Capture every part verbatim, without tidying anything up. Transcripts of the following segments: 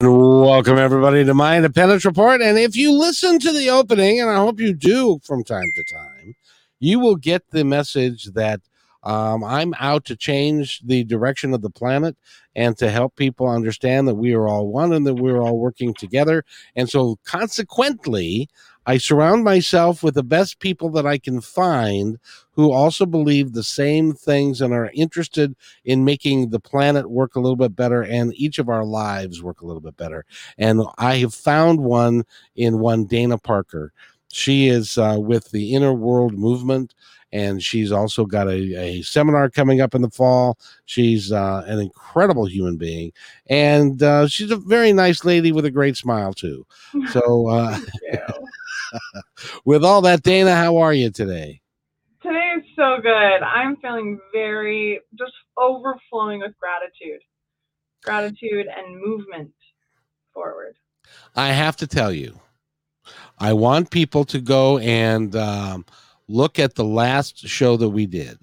Welcome, everybody, to my independence report. And if you listen to the opening, and I hope you do from time to time, you will get the message that Um, I'm out to change the direction of the planet and to help people understand that we are all one and that we're all working together. And so consequently, I surround myself with the best people that I can find who also believe the same things and are interested in making the planet work a little bit better and each of our lives work a little bit better. And I have found one in one Dana Parker. She is uh, with the Inner World Movement. And she's also got a, a seminar coming up in the fall. She's uh, an incredible human being. And uh, she's a very nice lady with a great smile, too. So uh, with all that, Dana, how are you today? Today is so good. I'm feeling very just overflowing with gratitude. Gratitude and movement forward. I have to tell you, I want people to go and Um, look at the last show that we did,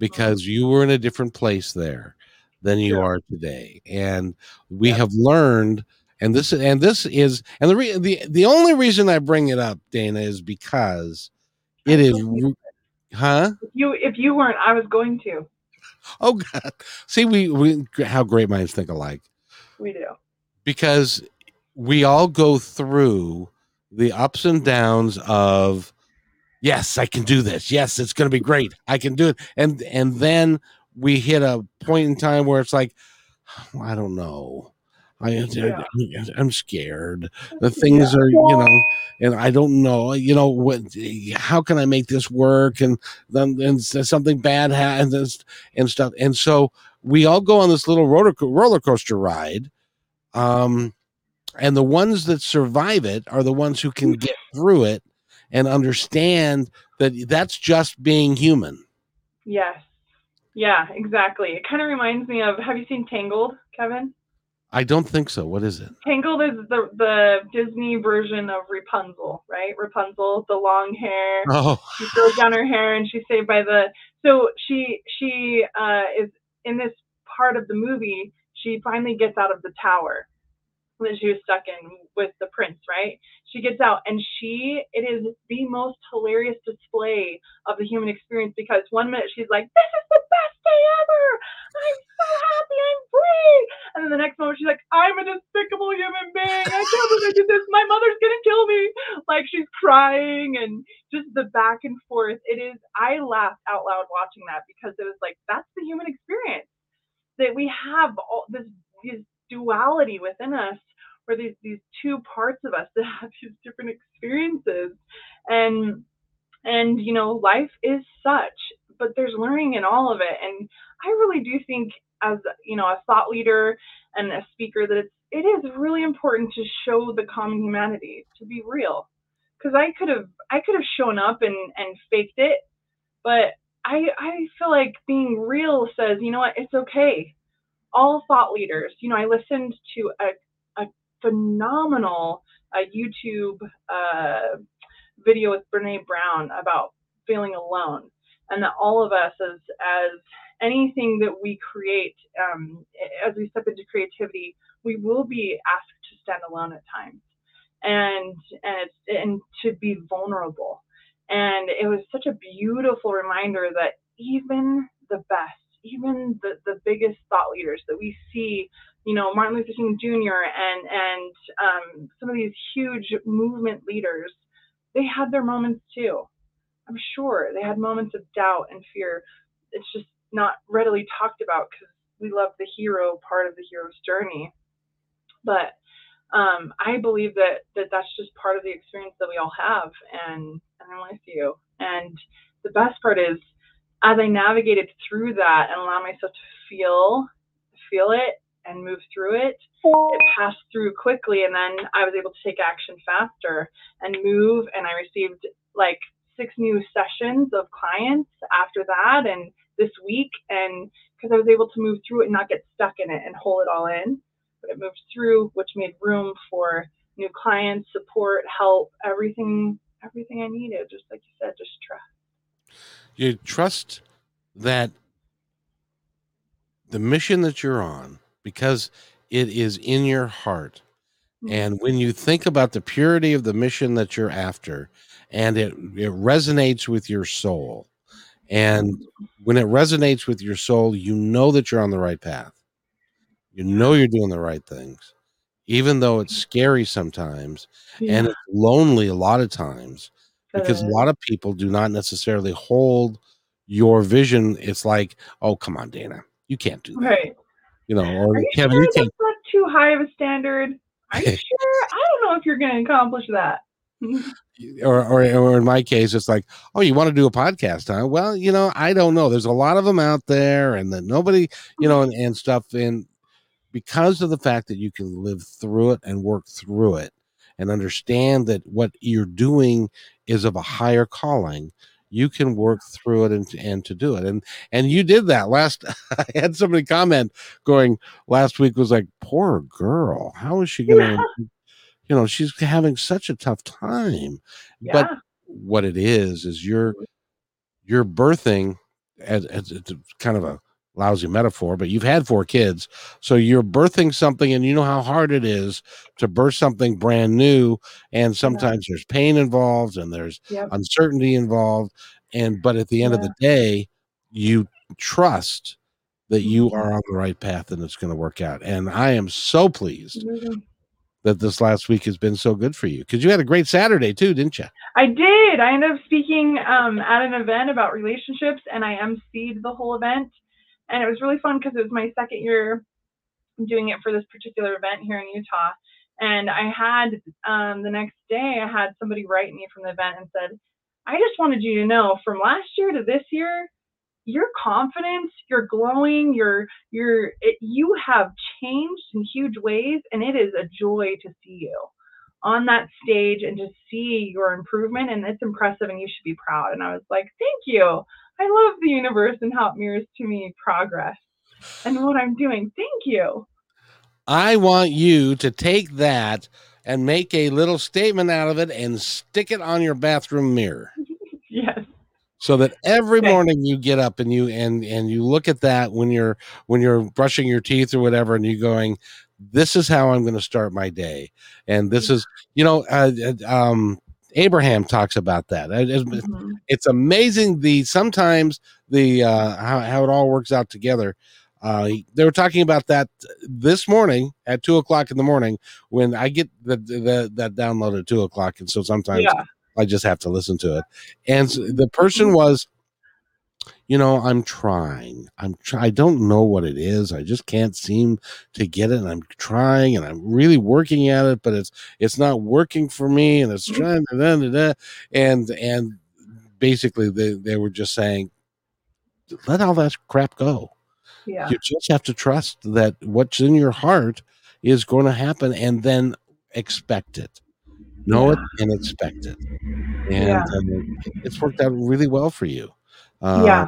because you were in a different place there than you yeah. are today. And we yeah. have learned, and this, and this is, and the, re- the, the only reason I bring it up, Dana, is because it is, huh? If you, if you weren't, I was going to. Oh God. See, we, we, how great minds think alike. We do. Because we all go through the ups and downs of, yes, I can do this. Yes, it's going to be great. I can do it. And and then we hit a point in time where it's like, oh, I don't know. I, yeah. I, I'm scared. The things yeah. are, you know, and I don't know, you know, what, how can I make this work? And then and something bad happens and stuff. And so we all go on this little roller, roller coaster ride. Um, and the ones that survive it are the ones who can get through it and understand that that's just being human. Yes. Yeah, exactly. It kind of reminds me of, have you seen Tangled, Kevin? I don't think so. What is it? Tangled is the, the Disney version of Rapunzel, right? Rapunzel, the long hair. Oh. She throws down her hair and she's saved by the, so she, she uh, is in this part of the movie, she finally gets out of the tower that she was stuck in with the prince, right? She gets out and she, it is the most hilarious display of the human experience, because one minute she's like, this is the best day ever. I'm so happy. I'm free. And then the next moment she's like, I'm a despicable human being. I can't believe I did this. My mother's going to kill me. Like, she's crying and just the back and forth. It is, I laughed out loud watching that, because it was like, that's the human experience that we have, all this, this duality within us, or these, these two parts of us that have these different experiences. And, and, you know, life is such, but there's learning in all of it. And I really do think, as, you know, a thought leader and a speaker, that it's, it is really important to show the common humanity, to be real. Cause I could have, I could have shown up and, and faked it, but I, I feel like being real says, you know what, it's okay. All thought leaders, you know, I listened to a, phenomenal uh, YouTube uh, video with Brené Brown about feeling alone, and that all of us, as as anything that we create, um, as we step into creativity, we will be asked to stand alone at times, and and it's, and to be vulnerable. And it was such a beautiful reminder that even the best, even the, the biggest thought leaders that we see, you know, Martin Luther King Junior and and um, some of these huge movement leaders, they had their moments too. I'm sure they had moments of doubt and fear. It's just not readily talked about because we love the hero part of the hero's journey. But um, I believe that, that that's just part of the experience that we all have. And, and I'm with you. And the best part is, as I navigated through that and allowed myself to feel, feel it, and move through it, it passed through quickly, and then I was able to take action faster and move, and I received like six new sessions of clients after that and this week, and because I was able to move through it and not get stuck in it and hold it all in, but it moved through, which made room for new clients, support, help, everything everything I needed, just like you said, just trust. You trust that the mission that you're on, because it is in your heart. Mm-hmm. And when you think about the purity of the mission that you're after, and it, it resonates with your soul, and when it resonates with your soul, you know that you're on the right path. You know you're doing the right things, even though it's scary sometimes. Yeah. And it's lonely a lot of times, because a lot of people do not necessarily hold your vision. It's like, oh, come on, Dana, you can't do that. Right. You know, or Are you Kevin, sure you can't. That's not too high of a standard. Are you sure? I don't know if you're going to accomplish that. or, or, or in my case, it's like, oh, you want to do a podcast, huh? Well, you know, I don't know. There's a lot of them out there, and that nobody, you know, and, and stuff. And because of the fact that you can live through it and work through it and understand that what you're doing is of a higher calling, you can work through it and, and to do it. And, and you did that last. I had somebody comment going last week was like, poor girl, how is she going to, yeah. you know, she's having such a tough time, yeah. but what it is, is you're, you're birthing as, as it's kind of a lousy metaphor, but you've had four kids. So you're birthing something, and you know how hard it is to birth something brand new. And sometimes yeah. there's pain involved, and there's yep. uncertainty involved. And, but at the end yeah. of the day, you trust that you are on the right path and it's going to work out. And I am so pleased mm-hmm. that this last week has been so good for you, because you had a great Saturday too, didn't you? I did. I ended up speaking um, at an event about relationships, and I emceed the whole event. And it was really fun because it was my second year doing it for this particular event here in Utah. And I had um, the next day, I had somebody write me from the event and said, I just wanted you to know, from last year to this year, your confidence, you're glowing, you're, you're, it, you have changed in huge ways. And it is a joy to see you on that stage and to see your improvement. And it's impressive, and you should be proud. And I was like, thank you. I love the universe and how it mirrors to me progress and what I'm doing. Thank you. I want you to take that and make a little statement out of it and stick it on your bathroom mirror. Yes. So that every okay. morning you get up and you, and, and you look at that when you're, when you're brushing your teeth or whatever, and you're going, this is how I'm going to start my day. And this is, you know, uh, um, Abraham talks about that. It's, mm-hmm. it's amazing the sometimes the uh, how, how it all works out together. Uh, they were talking about that this morning at two o'clock in the morning, when I get the, the that download at two o'clock, and so sometimes yeah. I just have to listen to it. And so the person was, you know, I'm trying. I'm try- I don't know what it is. I just can't seem to get it. And I'm trying, and I'm really working at it, but it's it's not working for me. And it's trying. Da, da, da. And and basically, they, they were just saying, let all that crap go. Yeah. You just have to trust that what's in your heart is going to happen, and then expect it. Know yeah. it and expect it. And, yeah. and it, it's worked out really well for you. Uh, yeah,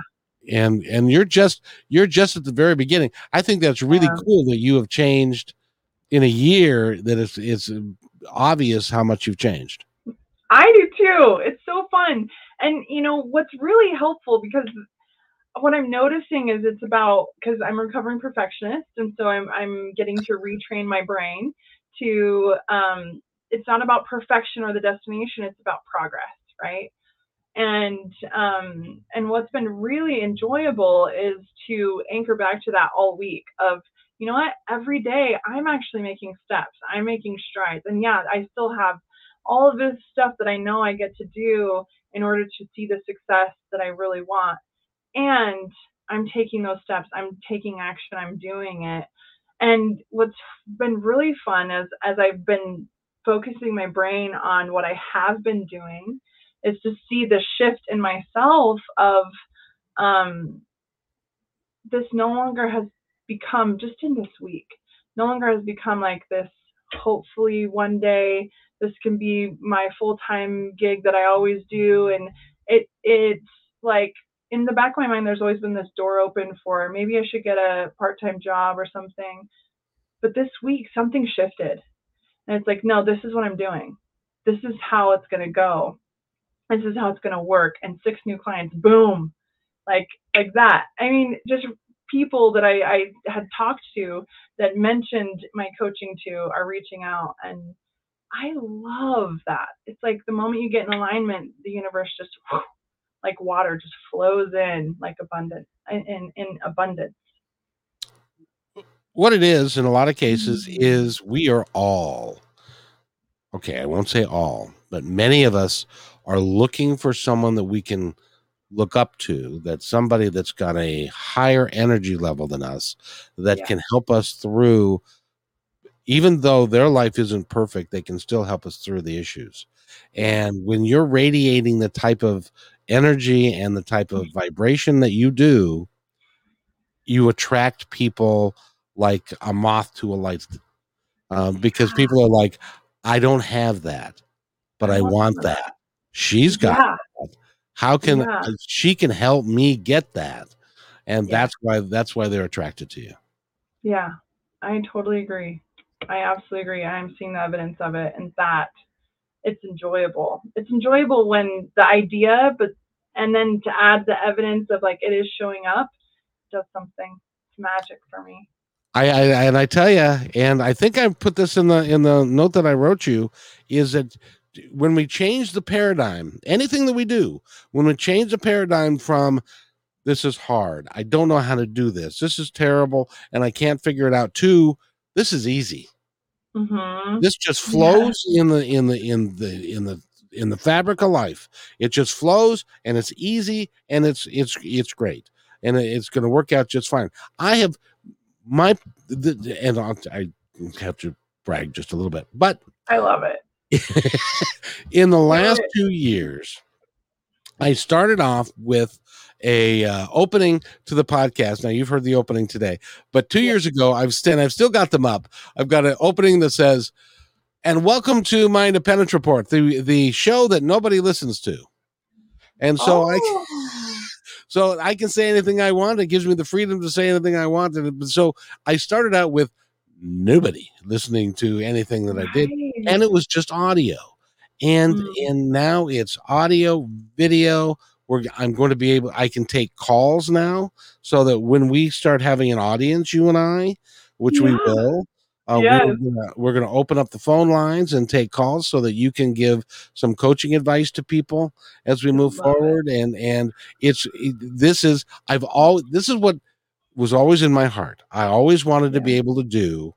and and you're just you're just at the very beginning. I think that's really yeah. cool that you have changed in a year. That it's it's obvious how much you've changed. I do too. It's so fun, and you know what's really helpful, because what I'm noticing is it's about, because I'm a recovering perfectionist, and so I'm I'm getting to retrain my brain to um. It's not about perfection or the destination. It's about progress, right? And um, and what's been really enjoyable is to anchor back to that all week of, you know what, every day I'm actually making steps, I'm making strides. And yeah, I still have all of this stuff that I know I get to do in order to see the success that I really want. And I'm taking those steps, I'm taking action, I'm doing it. And what's been really fun is as I've been focusing my brain on what I have been doing, is to see the shift in myself of um, this no longer has become just in this week. no longer has become like this, hopefully one day this can be my full-time gig that I always do. And it it's like, in the back of my mind, there's always been this door open for maybe I should get a part-time job or something. But this week, something shifted. And it's like, no, this is what I'm doing. This is how it's going to go. This is how it's going to work. And six new clients, boom, like like that. I mean, just people that I, I had talked to that mentioned my coaching to are reaching out. And I love that. It's like the moment you get in alignment, the universe just, whoosh, like water just flows in like abundant in, in abundance. What it is in a lot of cases is we are all, okay, I won't say all, but many of us are looking for someone that we can look up to, that somebody that's got a higher energy level than us that yeah. can help us through, even though their life isn't perfect, they can still help us through the issues. And when you're radiating the type of energy and the type of vibration that you do, you attract people like a moth to a light, um, because people are like, I don't have that, but I want that. She's got yeah. that. How can yeah. she can help me get that? And yeah. that's why, that's why they're attracted to you. Yeah, I totally agree. I absolutely agree. I'm seeing the evidence of it, and that it's enjoyable. It's enjoyable when the idea, but, and then to add the evidence of like, it is showing up, does something. It's magic for me. I, I and I tell you, and I think I put this in the in the note that I wrote you, is that when we change the paradigm, anything that we do, when we change the paradigm from this is hard, I don't know how to do this, this is terrible, and I can't figure it out, to this is easy. Mm-hmm. This just flows yeah. in the in the in the in the in the fabric of life. It just flows, and it's easy, and it's it's it's great, and it's going to work out just fine. I have. My the, and I'll, I have to brag just a little bit, but I love it. In the last two years, I started off with a uh, opening to the podcast. Now you've heard the opening today, but two yeah. years ago, I've st- I've still got them up. I've got an opening that says, "And welcome to my Independence Report," the the show that nobody listens to, and so oh. I. So I can say anything I want. It gives me the freedom to say anything I want. And so I started out with nobody listening to anything that I did. And it was just audio. And mm-hmm. and now it's audio, video. We're, I'm going to be able, I can take calls now, so that when we start having an audience, you and I, which yeah. we will, uh, yes. we're gonna, we're going to open up the phone lines and take calls so that you can give some coaching advice to people as we move forward. It. And, and it's, it, this is, I've all, this is what was always in my heart. I always wanted yeah. to be able to do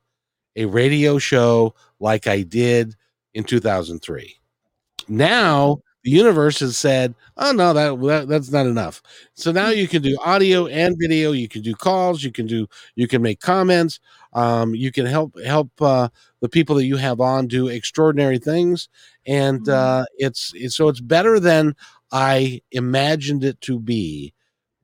a radio show like I did in two thousand three. Now the universe has said, oh no, that, that that's not enough. So now you can do audio and video. You can do calls. You can do, you can make comments. Um, you can help help uh, the people that you have on do extraordinary things, and uh, it's, it's so it's better than I imagined it to be.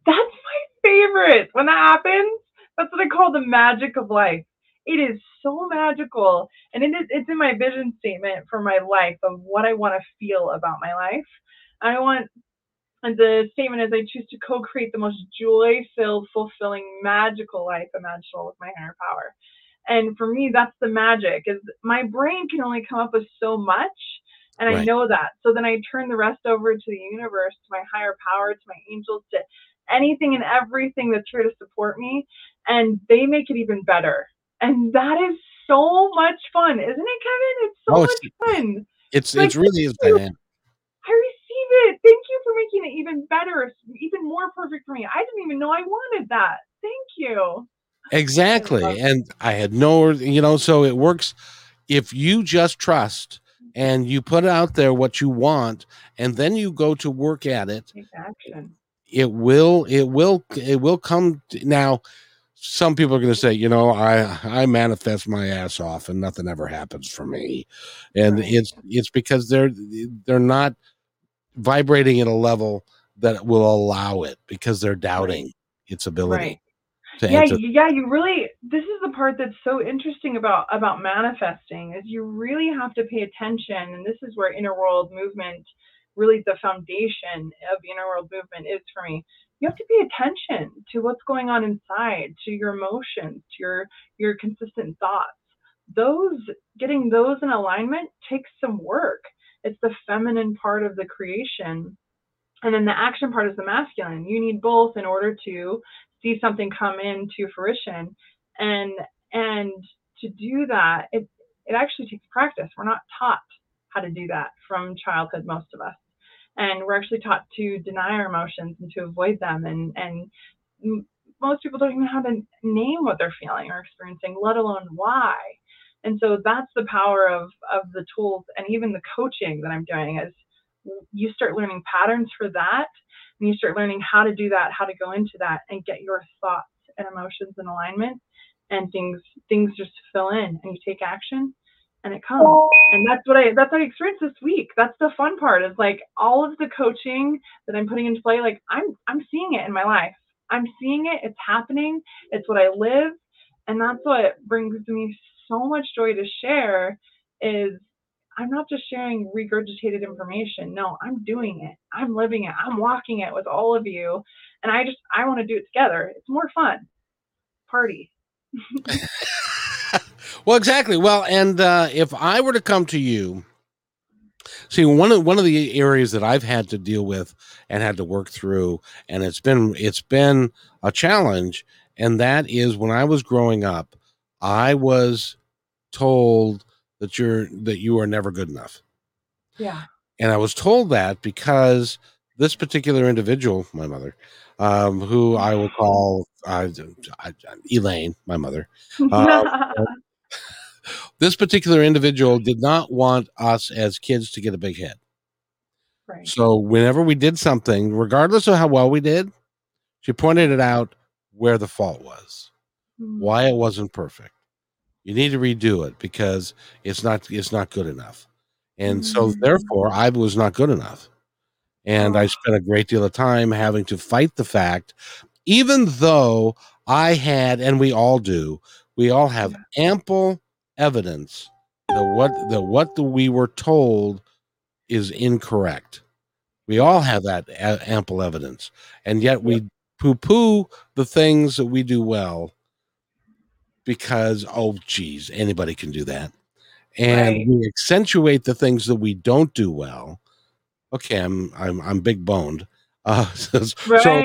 That's my favorite. When that happens, that's what I call the magic of life. It is so magical, and it is, it's in my vision statement for my life of what I want to feel about my life. I want. And the statement is, I choose to co-create the most joy-filled, fulfilling, magical life imaginable with my higher power. And for me, that's the magic, is my brain can only come up with so much. And right. I know that. So then I turn the rest over to the universe, to my higher power, to my angels, to anything and everything that's here to support me. And they make it even better. And that is so much fun. Isn't it, Kevin? It's so oh, much it's, fun. It's, like, it's really is dynamic. I receive it. Thank you for making it even better, even more perfect for me. I didn't even know I wanted that. Thank you. Exactly. I and I had no, you know, so it works if you just trust and you put out there what you want, and then you go to work at it. Take action. It will, it will, it will come. To, now, some people are going to say, you know, I, I manifest my ass off and nothing ever happens for me. And right. it's, it's because they're, they're not vibrating at a level that will allow it, because they're doubting right. its ability. Right. to yeah, answer. Yeah, you really, this is the part that's so interesting about, about manifesting, is you really have to pay attention. And this is where Inner World Movement, really the foundation of Inner World Movement is for me. You have to pay attention to what's going on inside, to your emotions, to your, your consistent thoughts. Those, getting those in alignment takes some work. It's the feminine part of the creation. And then the action part is the masculine. You need both in order to see something come into fruition. And and to do that, it it actually takes practice. We're not taught how to do that from childhood, most of us. And we're actually taught to deny our emotions and to avoid them. And, and most people don't even know how to name what they're feeling or experiencing, let alone why. And so that's the power of, of the tools and even the coaching that I'm doing, is you start learning patterns for that, and you start learning how to do that, how to go into that and get your thoughts and emotions in alignment, and things things just fill in, and you take action and it comes. And that's what I that's what I experienced this week. That's the fun part, is like all of the coaching that I'm putting into play, like I'm I'm seeing it in my life. I'm seeing it, it's happening, it's what I live, and that's what brings me so much joy to share, is I'm not just sharing regurgitated information. No, I'm doing it. I'm living it. I'm walking it with all of you. And I just, I want to do it together. It's more fun. Party. Well, exactly. Well, and uh, if I were to come to you, see, one of, one of the areas that I've had to deal with and had to work through, and it's been, it's been a challenge. And that is, when I was growing up, I was told that you're, that you are never good enough. Yeah. And I was told that because this particular individual, my mother, um, who I will call uh, I, Elaine, my mother, uh, this particular individual did not want us as kids to get a big head. Right. So whenever we did something, regardless of how well we did, she pointed it out, where the fault was, mm. why it wasn't perfect. You need to redo it because it's not, it's not good enough. And so therefore I was not good enough. And I spent a great deal of time having to fight the fact, even though I had, and we all do, we all have ample evidence that what, that what the, we were told is incorrect. We all have that a- ample evidence. And yet we poo-poo the things that we do well, because, oh, geez, anybody can do that. And right. we accentuate the things that we don't do well. Okay, I'm I'm I'm big boned. Uh, so, right. so,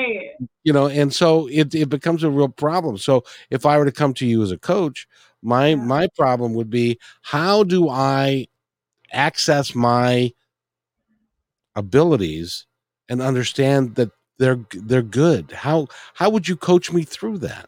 you know, and so it, it becomes a real problem. So if I were to come to you as a coach, my yeah. my problem would be, how do I access my abilities and understand that they're they're good? How how would you coach me through that?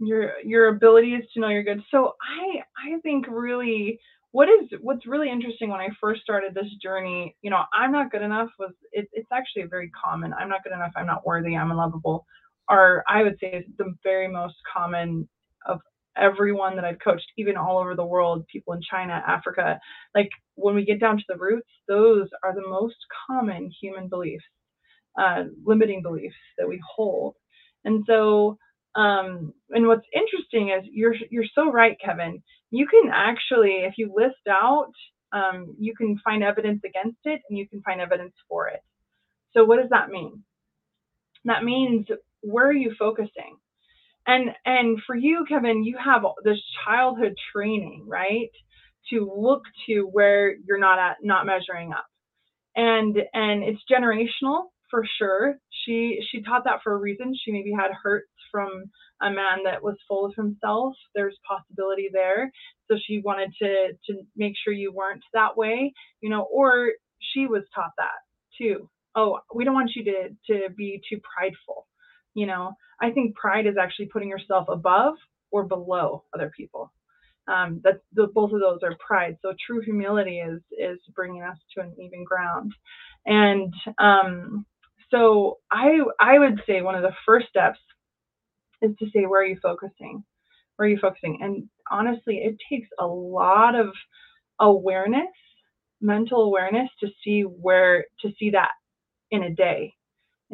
Your your ability is to know you're good. So I I think really what is what's really interesting, when I first started this journey, you know, I'm not good enough was it, it's actually very common. I'm not good enough, I'm not worthy, I'm unlovable, are, I would say, the very most common of everyone that I've coached, even all over the world, people in China, Africa. Like when we get down to the roots, those are the most common human beliefs, uh, limiting beliefs that we hold. And so Um, and what's interesting is you're you're so right, Kevin. You can actually, if you list out, um, you can find evidence against it, and you can find evidence for it. So what does that mean? That means, where are you focusing? And and for you, Kevin, you have this childhood training, right, to look to where you're not at, not measuring up, and and it's generational. For sure. She she taught that for a reason. She maybe had hurts from a man that was full of himself. There's possibility there. So she wanted to to make sure you weren't that way, you know, or she was taught that too. Oh, we don't want you to, to be too prideful. You know, I think pride is actually putting yourself above or below other people. Um, that the, both of those are pride. So true humility is is bringing us to an even ground. And um So I I would say one of the first steps is to say, where are you focusing? Where are you focusing? And honestly, it takes a lot of awareness, mental awareness, to see where to see that in a day.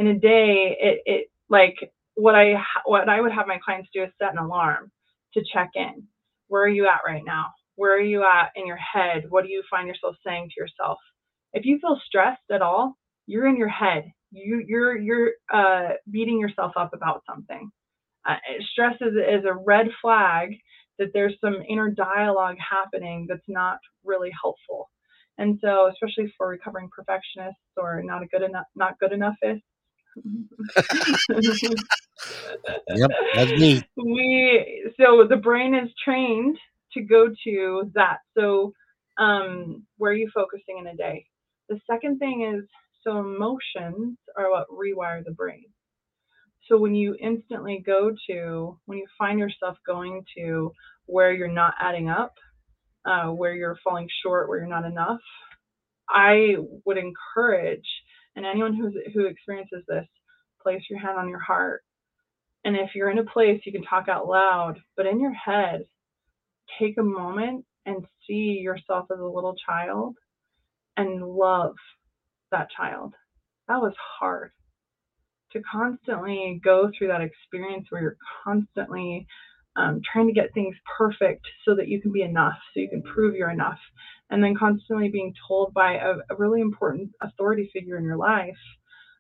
In a day, it it like what I what I would have my clients do is set an alarm to check in. Where are you at right now? Where are you at in your head? What do you find yourself saying to yourself? If you feel stressed at all, you're in your head. You you're you're uh, beating yourself up about something. Uh, stress is is a red flag that there's some inner dialogue happening that's not really helpful. And so, especially for recovering perfectionists or not a good enough, not good enough-ists. Yep, that's me. We so the brain is trained to go to that. So, um, where are you focusing in a day? The second thing is, so emotions are what rewire the brain. So when you instantly go to, when you find yourself going to where you're not adding up, uh, where you're falling short, where you're not enough, I would encourage, and anyone who's, who experiences this, place your hand on your heart. And if you're in a place, you can talk out loud, but in your head, take a moment and see yourself as a little child and love that child. That was hard. To constantly go through that experience where you're constantly um, trying to get things perfect so that you can be enough, so you can prove you're enough, and then constantly being told by a, a really important authority figure in your life,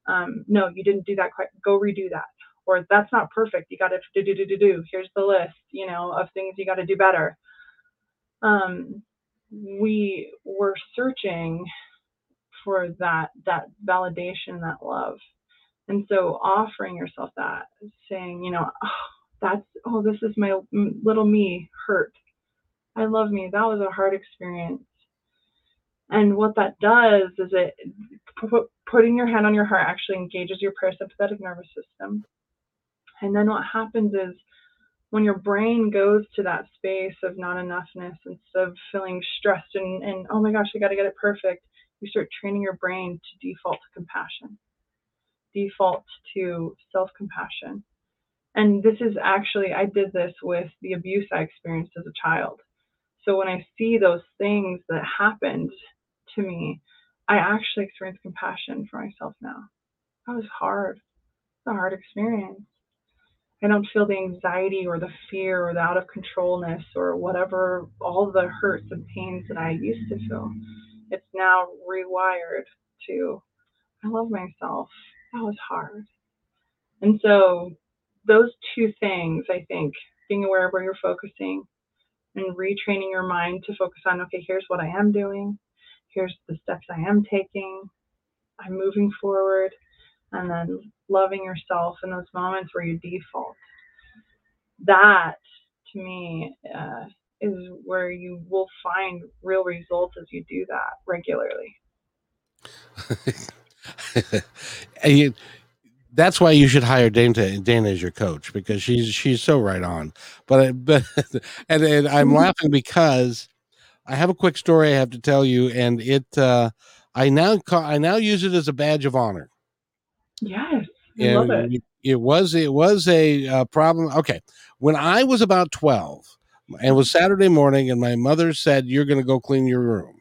um, no, you didn't do that quite, go redo that, or that's not perfect, you got to do, do, do, do, do, here's the list, you know, of things you got to do better. Um, we were searching for that that validation, that love. And so offering yourself that, saying, you know, oh, that's, oh, this is my little me hurt. I love me. That was a hard experience. And what that does is it put, putting your hand on your heart actually engages your parasympathetic nervous system. And then what happens is when your brain goes to that space of not enoughness, instead of feeling stressed and, and oh my gosh, I got to get it perfect, you start training your brain to default to compassion. Default to self-compassion. And this is actually, I did this with the abuse I experienced as a child. So when I see those things that happened to me, I actually experience compassion for myself now. That was hard. It's a hard experience. I don't feel the anxiety or the fear or the out of controlness or whatever, all the hurts and pains that I used to feel. It's now rewired to, I love myself. That was hard. And so those two things, I think, being aware of where you're focusing and retraining your mind to focus on, okay, here's what I am doing. Here's the steps I am taking. I'm moving forward. And then loving yourself in those moments where you default. That, to me, uh, is where you will find real results as you do that regularly. And you, that's why you should hire Dana, Dana as your coach, because she's she's so right on. But but and, and I'm laughing because I have a quick story I have to tell you, and it uh, I now call, I now use it as a badge of honor. Yes, I and love it. it. It was it was a uh, problem. Okay, when I was about twelve, it was Saturday morning, and my mother said, "You're going to go clean your room."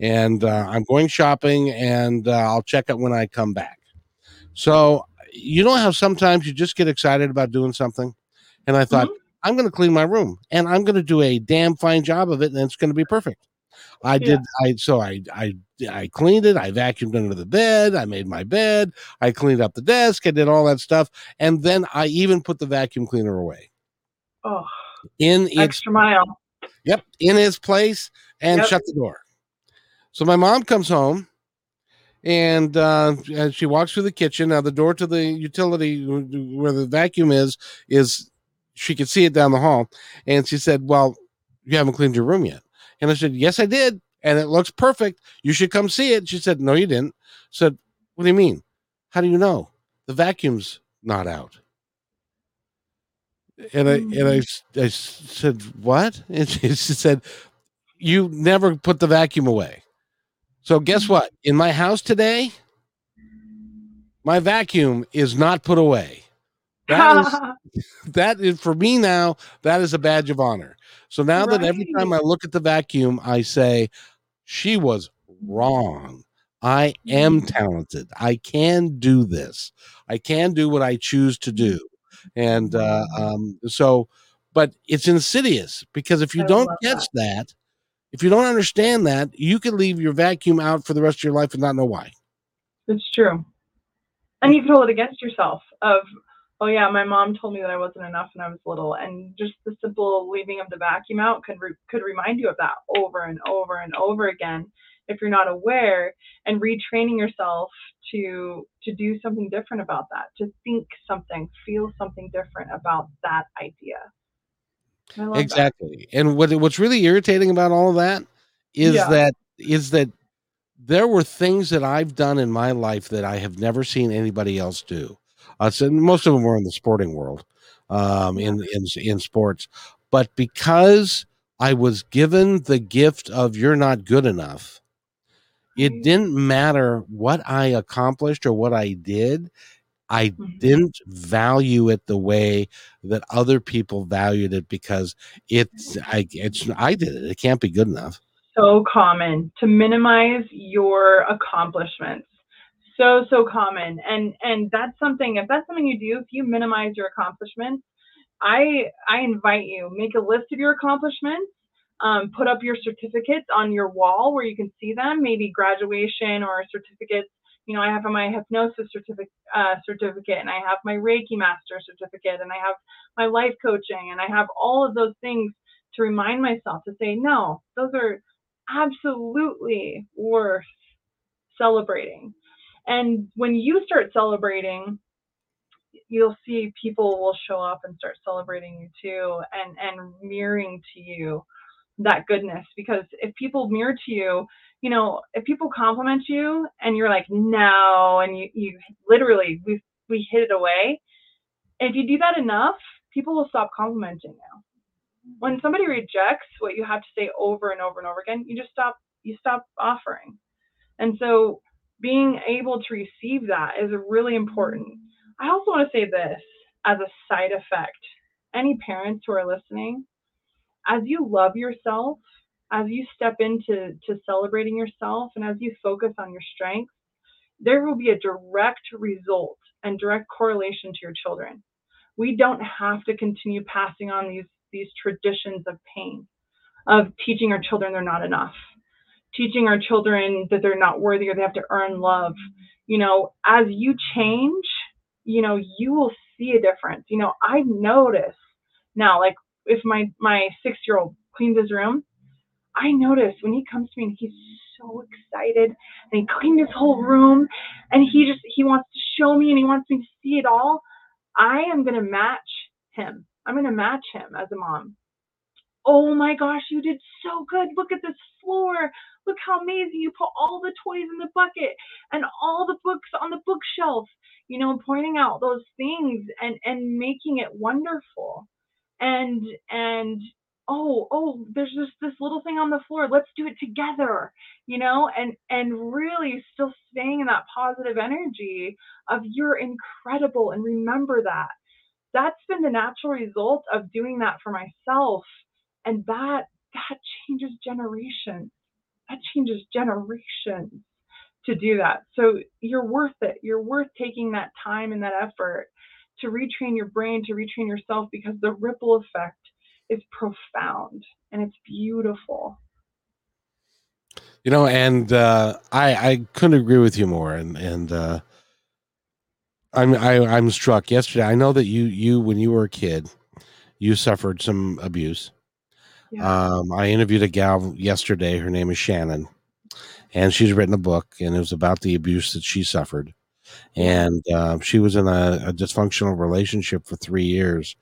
And uh, I'm going shopping, and uh, I'll check it when I come back. So you know how sometimes you just get excited about doing something? And I thought, mm-hmm. I'm going to clean my room, and I'm going to do a damn fine job of it, and it's going to be perfect. I yeah. did. I so I I I cleaned it. I vacuumed under the bed. I made my bed. I cleaned up the desk. I did all that stuff, and then I even put the vacuum cleaner away. Oh, in its, extra mile. Yep, in its place, and yep. Shut the door. So my mom comes home, and, uh, and she walks through the kitchen. Now the door to the utility where the vacuum is, is she could see it down the hall. And she said, well, you haven't cleaned your room yet. And I said, yes, I did. And it looks perfect. You should come see it. She said, no, you didn't. I said, what do you mean? How do you know? The vacuum's not out. And I, and I, I said, what? And she, she said, you never put the vacuum away. So guess what? In my house today, my vacuum is not put away. That is, that is for me now, that is a badge of honor. So now right. that every time I look at the vacuum, I say, she was wrong. I am talented. I can do this. I can do what I choose to do. And uh, um, so, but it's insidious, because if you I don't catch that. that, if you don't understand that, you can leave your vacuum out for the rest of your life and not know why. It's true. And you can hold it against yourself of, oh yeah, my mom told me that I wasn't enough when I was little. And just the simple leaving of the vacuum out could re- could remind you of that over and over and over again if you're not aware, and retraining yourself to to do something different about that, to think something, feel something different about that idea. I love exactly. That. And what what's really irritating about all of that is yeah. that is that there were things that I've done in my life that I have never seen anybody else do. Uh, so most of them were in the sporting world, um, in, in, in sports, but because I was given the gift of you're not good enough, it didn't matter what I accomplished or what I did. I didn't value it the way that other people valued it, because it's, I, it's, I did it. It can't be good enough. So common to minimize your accomplishments. So, so common. And, and that's something, if that's something you do, if you minimize your accomplishments, I, I invite you, make a list of your accomplishments, um, put up your certificates on your wall where you can see them, maybe graduation or certificates. You know, I have my hypnosis certificate, uh, certificate, and I have my Reiki master certificate, and I have my life coaching, and I have all of those things to remind myself to say, no, those are absolutely worth celebrating. And when you start celebrating, you'll see people will show up and start celebrating you too, and, and mirroring to you that goodness. Because if people mirror to you, you know, if people compliment you and you're like, no, and you, you literally, we we hid it away. If you do that enough, people will stop complimenting you. When somebody rejects what you have to say over and over and over again, you just stop, you stop offering. And so being able to receive that is really important. I also want to say this as a side effect. Any parents who are listening, as you love yourself, as you step into to celebrating yourself, and as you focus on your strengths, there will be a direct result and direct correlation to your children. We don't have to continue passing on these, these traditions of pain, of teaching our children they're not enough, teaching our children that they're not worthy or they have to earn love. You know, as you change, you know, you will see a difference. You know, I notice now, like if my, my six-year-old cleans his room, I notice when he comes to me and he's so excited and he cleaned his whole room and he just, he wants to show me and he wants me to see it all. I am going to match him. I'm going to match him as a mom. Oh my gosh, you did so good. Look at this floor. Look how amazing. You put all the toys in the bucket and all the books on the bookshelf, you know, pointing out those things and, and making it wonderful. And, and, oh, oh, there's just this little thing on the floor. Let's do it together, you know, and, and really still staying in that positive energy of you're incredible. And remember that. That's been the natural result of doing that for myself. And that, that changes generations. That changes generations to do that. So you're worth it. You're worth taking that time and that effort to retrain your brain, to retrain yourself, because the ripple effect is profound and it's beautiful. You know, and uh, I I couldn't agree with you more. And and uh, I'm I, I'm struck yesterday. I know that you you when you were a kid, you suffered some abuse. Yeah. Um, I interviewed a gal yesterday. Her name is Shannon, and she's written a book, and it was about the abuse that she suffered. And uh, she was in a, a dysfunctional relationship for three years.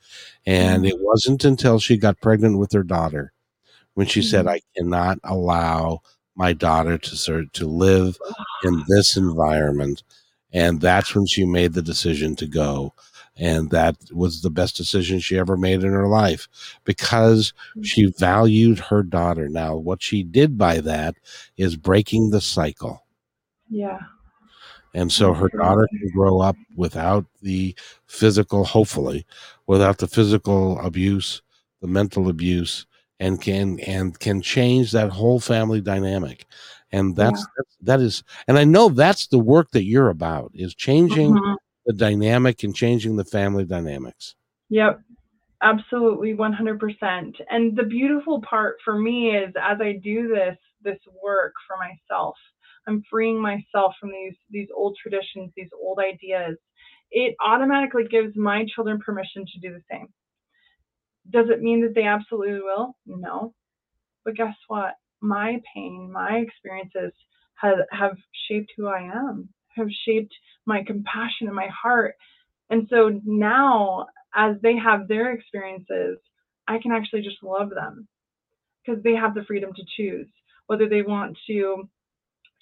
And mm-hmm. it wasn't until she got pregnant with her daughter when she mm-hmm. said, I cannot allow my daughter to to live in this environment. And that's when she made the decision to go. And that was the best decision she ever made in her life, because mm-hmm. she valued her daughter. Now, what she did by that is breaking the cycle. Yeah. And so her daughter can grow up without the physical, hopefully, without the physical abuse, the mental abuse, and can and can change that whole family dynamic. And that's, yeah. that's that is, and I know that's the work that you're about, is changing mm-hmm. the dynamic and changing the family dynamics. Yep. Absolutely. one hundred percent. And the beautiful part for me is as I do this, this work for myself, I'm freeing myself from these, these old traditions, these old ideas. It automatically gives my children permission to do the same. Does it mean that they absolutely will? No. But guess what? My pain, my experiences have, have shaped who I am, have shaped my compassion and my heart. And so now, as they have their experiences, I can actually just love them because they have the freedom to choose whether they want to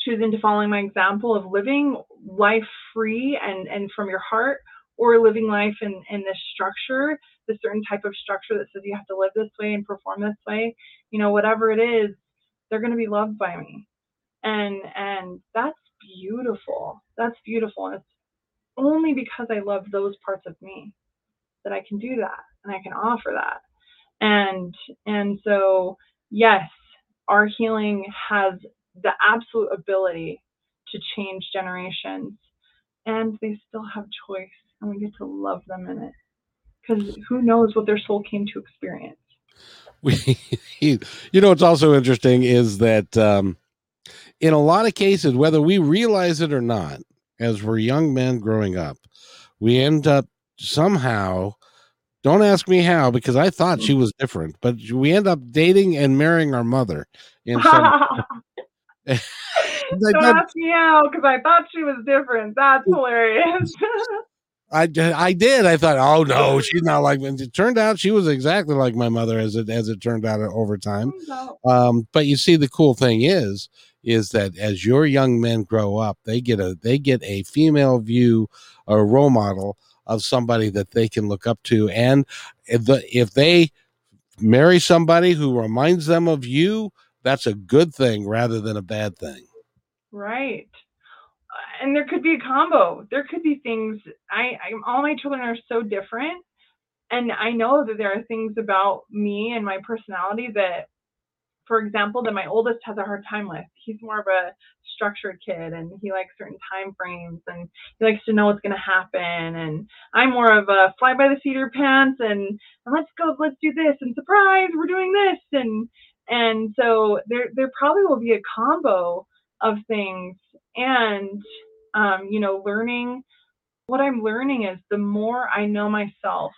choose into following my example of living life free and, and from your heart, or living life in, in this structure, this certain type of structure that says you have to live this way and perform this way. You know, whatever it is, they're going to be loved by me. And, and that's beautiful. That's beautiful. And it's only because I love those parts of me that I can do that and I can offer that. And, and so, yes, our healing has the absolute ability to change generations, and they still have choice, and we get to love them in it, because who knows what their soul came to experience. We, you know, what's also interesting is that um, in a lot of cases, whether we realize it or not, as we're young men growing up, we end up somehow, don't ask me how, because I thought she was different, but we end up dating and marrying our mother. In some- Don't ask me how, because I thought she was different. That's hilarious. I, I did. I thought, oh no, she's not like me. It turned out she was exactly like my mother, as it as it turned out over time. Um, but you see, the cool thing is, is that as your young men grow up, they get a they get a female view, a role model of somebody that they can look up to, and if, the, if they marry somebody who reminds them of you, that's a good thing rather than a bad thing. Right. And there could be a combo. There could be things. I, I all my children are so different, and I know that there are things about me and my personality that, for example, that my oldest has a hard time with. He's more of a structured kid, and he likes certain time frames, and he likes to know what's going to happen. And I'm more of a fly by the seat of your pants, and, and let's go, let's do this, and surprise, we're doing this. And and so there there probably will be a combo of things. And, um, you know, learning, what I'm learning is the more I know myself,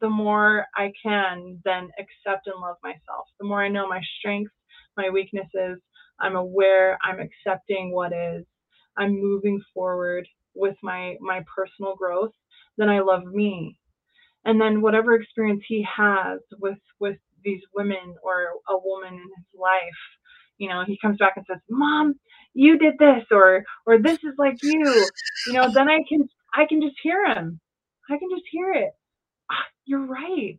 the more I can then accept and love myself. The more I know my strengths, my weaknesses, I'm aware, I'm accepting what is, I'm moving forward with my, my personal growth, then I love me. And then whatever experience he has with, with these women or a woman in his life, you know, he comes back and says, Mom, you did this, or, or this is like you, you know, then I can, I can just hear him. I can just hear it. Ah, you're right.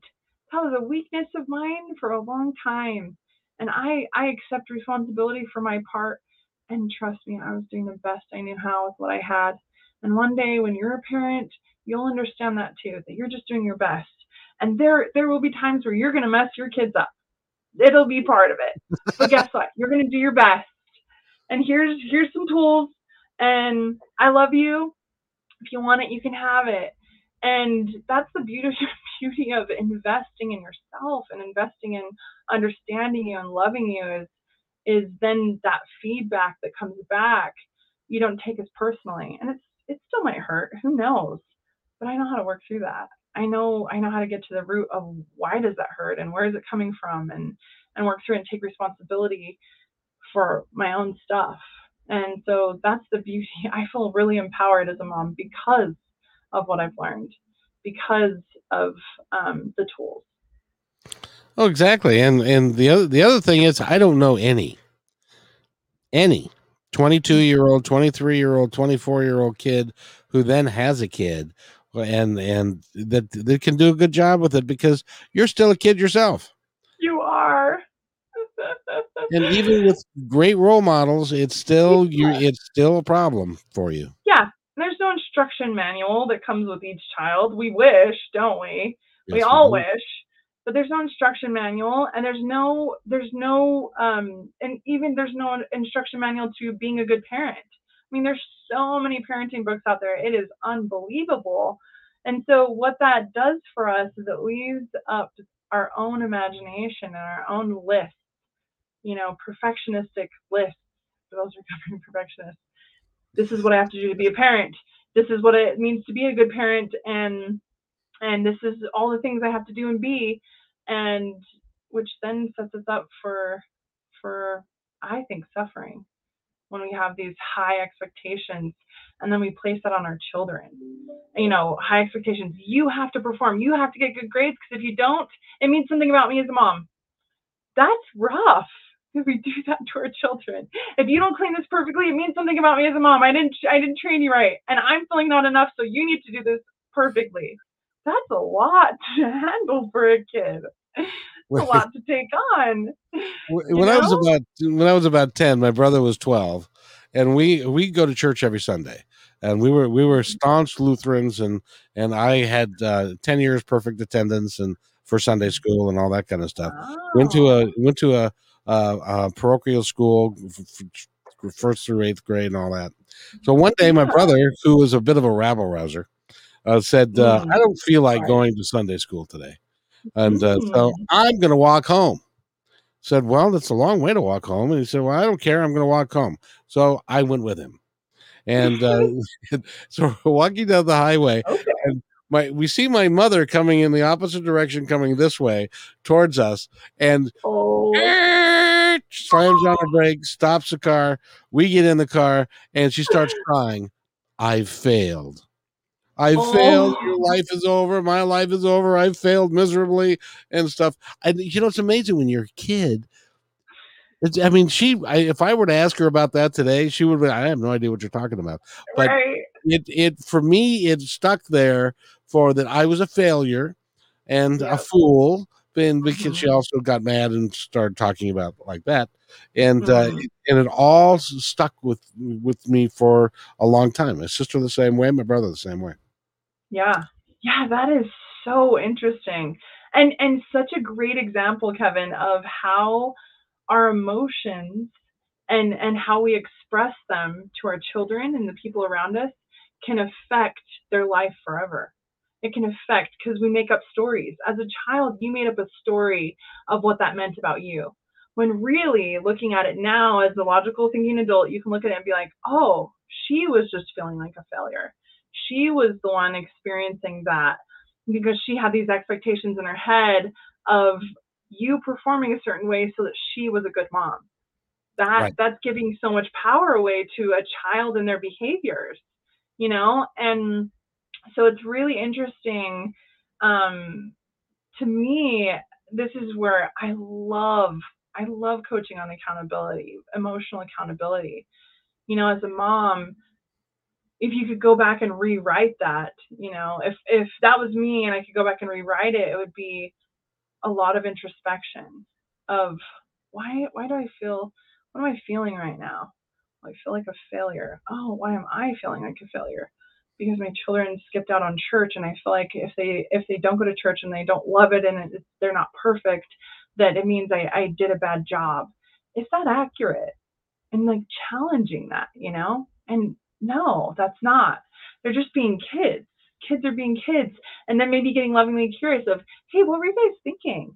That was a weakness of mine for a long time. And I, I accept responsibility for my part. And trust me, I was doing the best I knew how with what I had. And one day when you're a parent, you'll understand that too, that you're just doing your best. And there, there will be times where you're going to mess your kids up. It'll be part of it. But guess what? You're going to do your best. And here's, here's some tools. And I love you. If you want it, you can have it. And that's the beauty, beauty of investing in yourself and investing in understanding you and loving you is, is then that feedback that comes back, you don't take as personally. And it's, it still might hurt. Who knows? But I know how to work through that. I know, I know how to get to the root of why does that hurt and where is it coming from, and, and work through and take responsibility for my own stuff. And so that's the beauty. I feel really empowered as a mom because of what I've learned, because of um, the tools. Oh, exactly. And, and the other, the other thing is, I don't know any, any twenty-two year old, twenty-three year old, twenty-four year old kid who then has a kid and and that they can do a good job with it, because you're still a kid yourself. You are. And even with great role models, it's still you it's still a problem for you. Yeah. There's no instruction manual that comes with each child. We wish, don't we? Yes, we all we wish. wish. But there's no instruction manual, and there's no there's no um and even there's no instruction manual to being a good parent I mean, there's so many parenting books out there. It is unbelievable. And so what that does for us is it leaves up our own imagination and our own lists, you know, perfectionistic lists for those recovering perfectionists. This is what I have to do to be a parent. This is what it means to be a good parent. And and this is all the things I have to do and be, and which then sets us up for, for I think, suffering when we have these high expectations, and then we place that on our children. You know, high expectations. You have to perform. You have to get good grades, because if you don't, it means something about me as a mom. That's rough. We do that to our children. If you don't clean this perfectly, it means something about me as a mom. I didn't, I didn't train you right, and I'm feeling not enough, so you need to do this perfectly. That's a lot to handle for a kid. It's a lot to take on. When I was about when I was about ten, my brother was twelve, and we we go to church every Sunday, and we were we were staunch Lutherans, and and I had uh, ten years perfect attendance and for Sunday school and all that kind of stuff. Oh. Went to a went to a Uh, uh, parochial school, f- first through eighth grade and all that. So one day my brother, who was a bit of a rabble-rouser, uh, said, uh, I don't feel like going to Sunday school today. And uh, so I'm going to walk home. Said, well, that's a long way to walk home. And he said, well, I don't care. I'm going to walk home. So I went with him. And uh, so we're walking down the highway. Okay. And My, we see my mother coming in the opposite direction, coming this way towards us, and oh. er, slams on the brake, stops the car. We get in the car, and she starts crying. I've failed. I've oh. failed. Your life is over. My life is over. I've failed miserably and stuff. And you know, it's amazing when you're a kid. It's, I mean, she. I, if I were to ask her about that today, she would be, I have no idea what you're talking about. But right. it, it for me, it stuck there. For that, I was a failure and yeah. a fool. And because she also got mad and started talking about it like that, and mm-hmm. uh, and it all stuck with with me for a long time. My sister the same way, my brother the same way. Yeah, yeah, that is so interesting, and and such a great example, Kevin, of how our emotions and and how we express them to our children and the people around us can affect their life forever. It can affect, because we make up stories. As a child, you made up a story of what that meant about you. When really looking at it now as a logical thinking adult, you can look at it and be like, oh, she was just feeling like a failure. She was the one experiencing that because she had these expectations in her head of you performing a certain way so that she was a good mom. That right. That's giving so much power away to a child and their behaviors, you know, and so it's really interesting um, to me. This is where I love, I love coaching on accountability, emotional accountability. You know, as a mom, if you could go back and rewrite that, you know, if if that was me and I could go back and rewrite it, it would be a lot of introspection of why why do I feel, what am I feeling right now? I feel like a failure. Oh, why am I feeling like a failure? Because my children skipped out on church, and I feel like if they if they don't go to church and they don't love it and it, they're not perfect, that it means I, I did a bad job. Is that accurate? And like challenging that, you know? And no, that's not. They're just being kids. Kids are being kids. And then maybe getting lovingly curious of, hey, what were you guys thinking?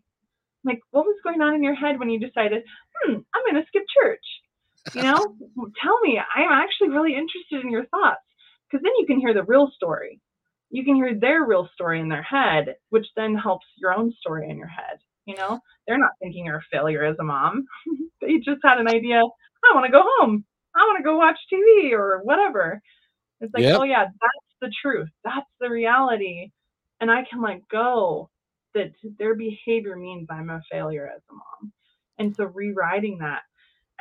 Like, what was going on in your head when you decided, hmm, I'm going to skip church? You know, tell me, I'm actually really interested in your thoughts. Because then you can hear the real story. You can hear their real story in their head, which then helps your own story in your head. You know, they're not thinking you're a failure as a mom. They just had an idea. I want to go home. I want to go watch T V or whatever. It's like, yep. oh yeah, that's the truth. That's the reality. And I can let go that their behavior means I'm a failure as a mom. And so rewriting that.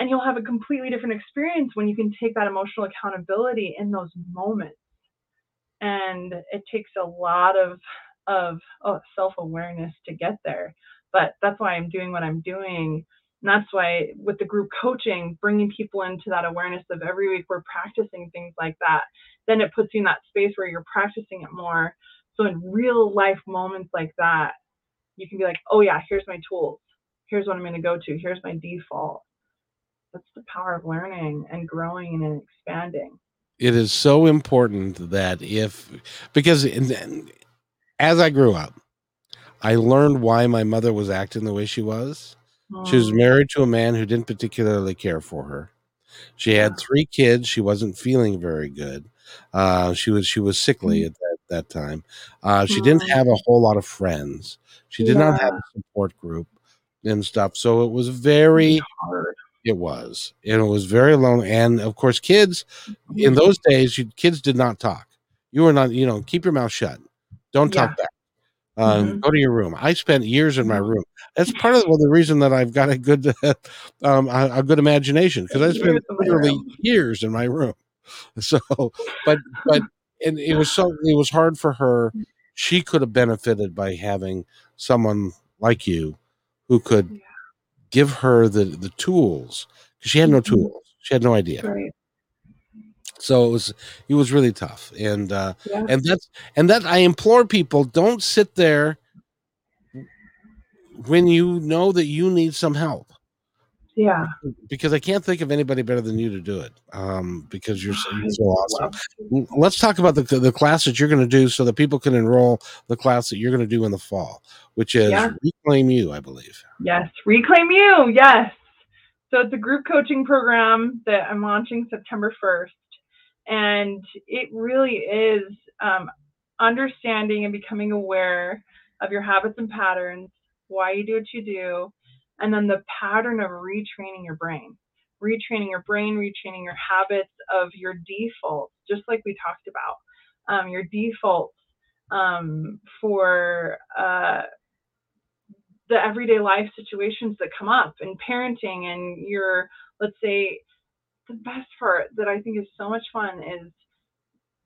And you'll have a completely different experience when you can take that emotional accountability in those moments. And it takes a lot of of oh, self-awareness to get there. But that's why I'm doing what I'm doing. And that's why with the group coaching, bringing people into that awareness of every week we're practicing things like that. Then it puts you in that space where you're practicing it more. So in real life moments like that, you can be like, oh yeah, here's my tools. Here's what I'm going to go to. Here's my default. that's the power of learning and growing and expanding. It is so important that if, because as I grew up, I learned why my mother was acting the way she was. Oh. She was married to a man who didn't particularly care for her. She had three kids. She wasn't feeling very good. Uh, she was she was sickly at that, that time. Uh, she didn't have a whole lot of friends. She did yeah. not have a support group and stuff. So it was very hard. It was. And it was very lonely. And, of course, kids, in those days, you, kids did not talk. You were not, you know, keep your mouth shut. Don't yeah. talk back. Um, mm-hmm. Go to your room. I spent years in my room. That's part of the reason that I've got a good, um, a, a good imagination, because I spent literally years in my room. So, but, but, and it was so, it was hard for her. She could have benefited by having someone like you who could yeah. give her the, the tools, because she had no tools. She had no idea. Right. So it was, it was really tough. And, uh, yeah. and that's, and that I implore people, don't sit there when you know that you need some help. Yeah. Because I can't think of anybody better than you to do it. Um, because you're so, you're so awesome. Let's talk about the, the class that you're going to do so that people can enroll the class that you're going to do in the fall, which is yeah. Reclaim You, I believe. Yes. Reclaim You. Yes. So it's a group coaching program that I'm launching September first. And it really is um, understanding and becoming aware of your habits and patterns, why you do what you do, and then the pattern of retraining your brain, retraining your brain, retraining your habits of your defaults, just like we talked about, um, your defaults um, for uh, the everyday life situations that come up in parenting and your, let's say, the best part that I think is so much fun is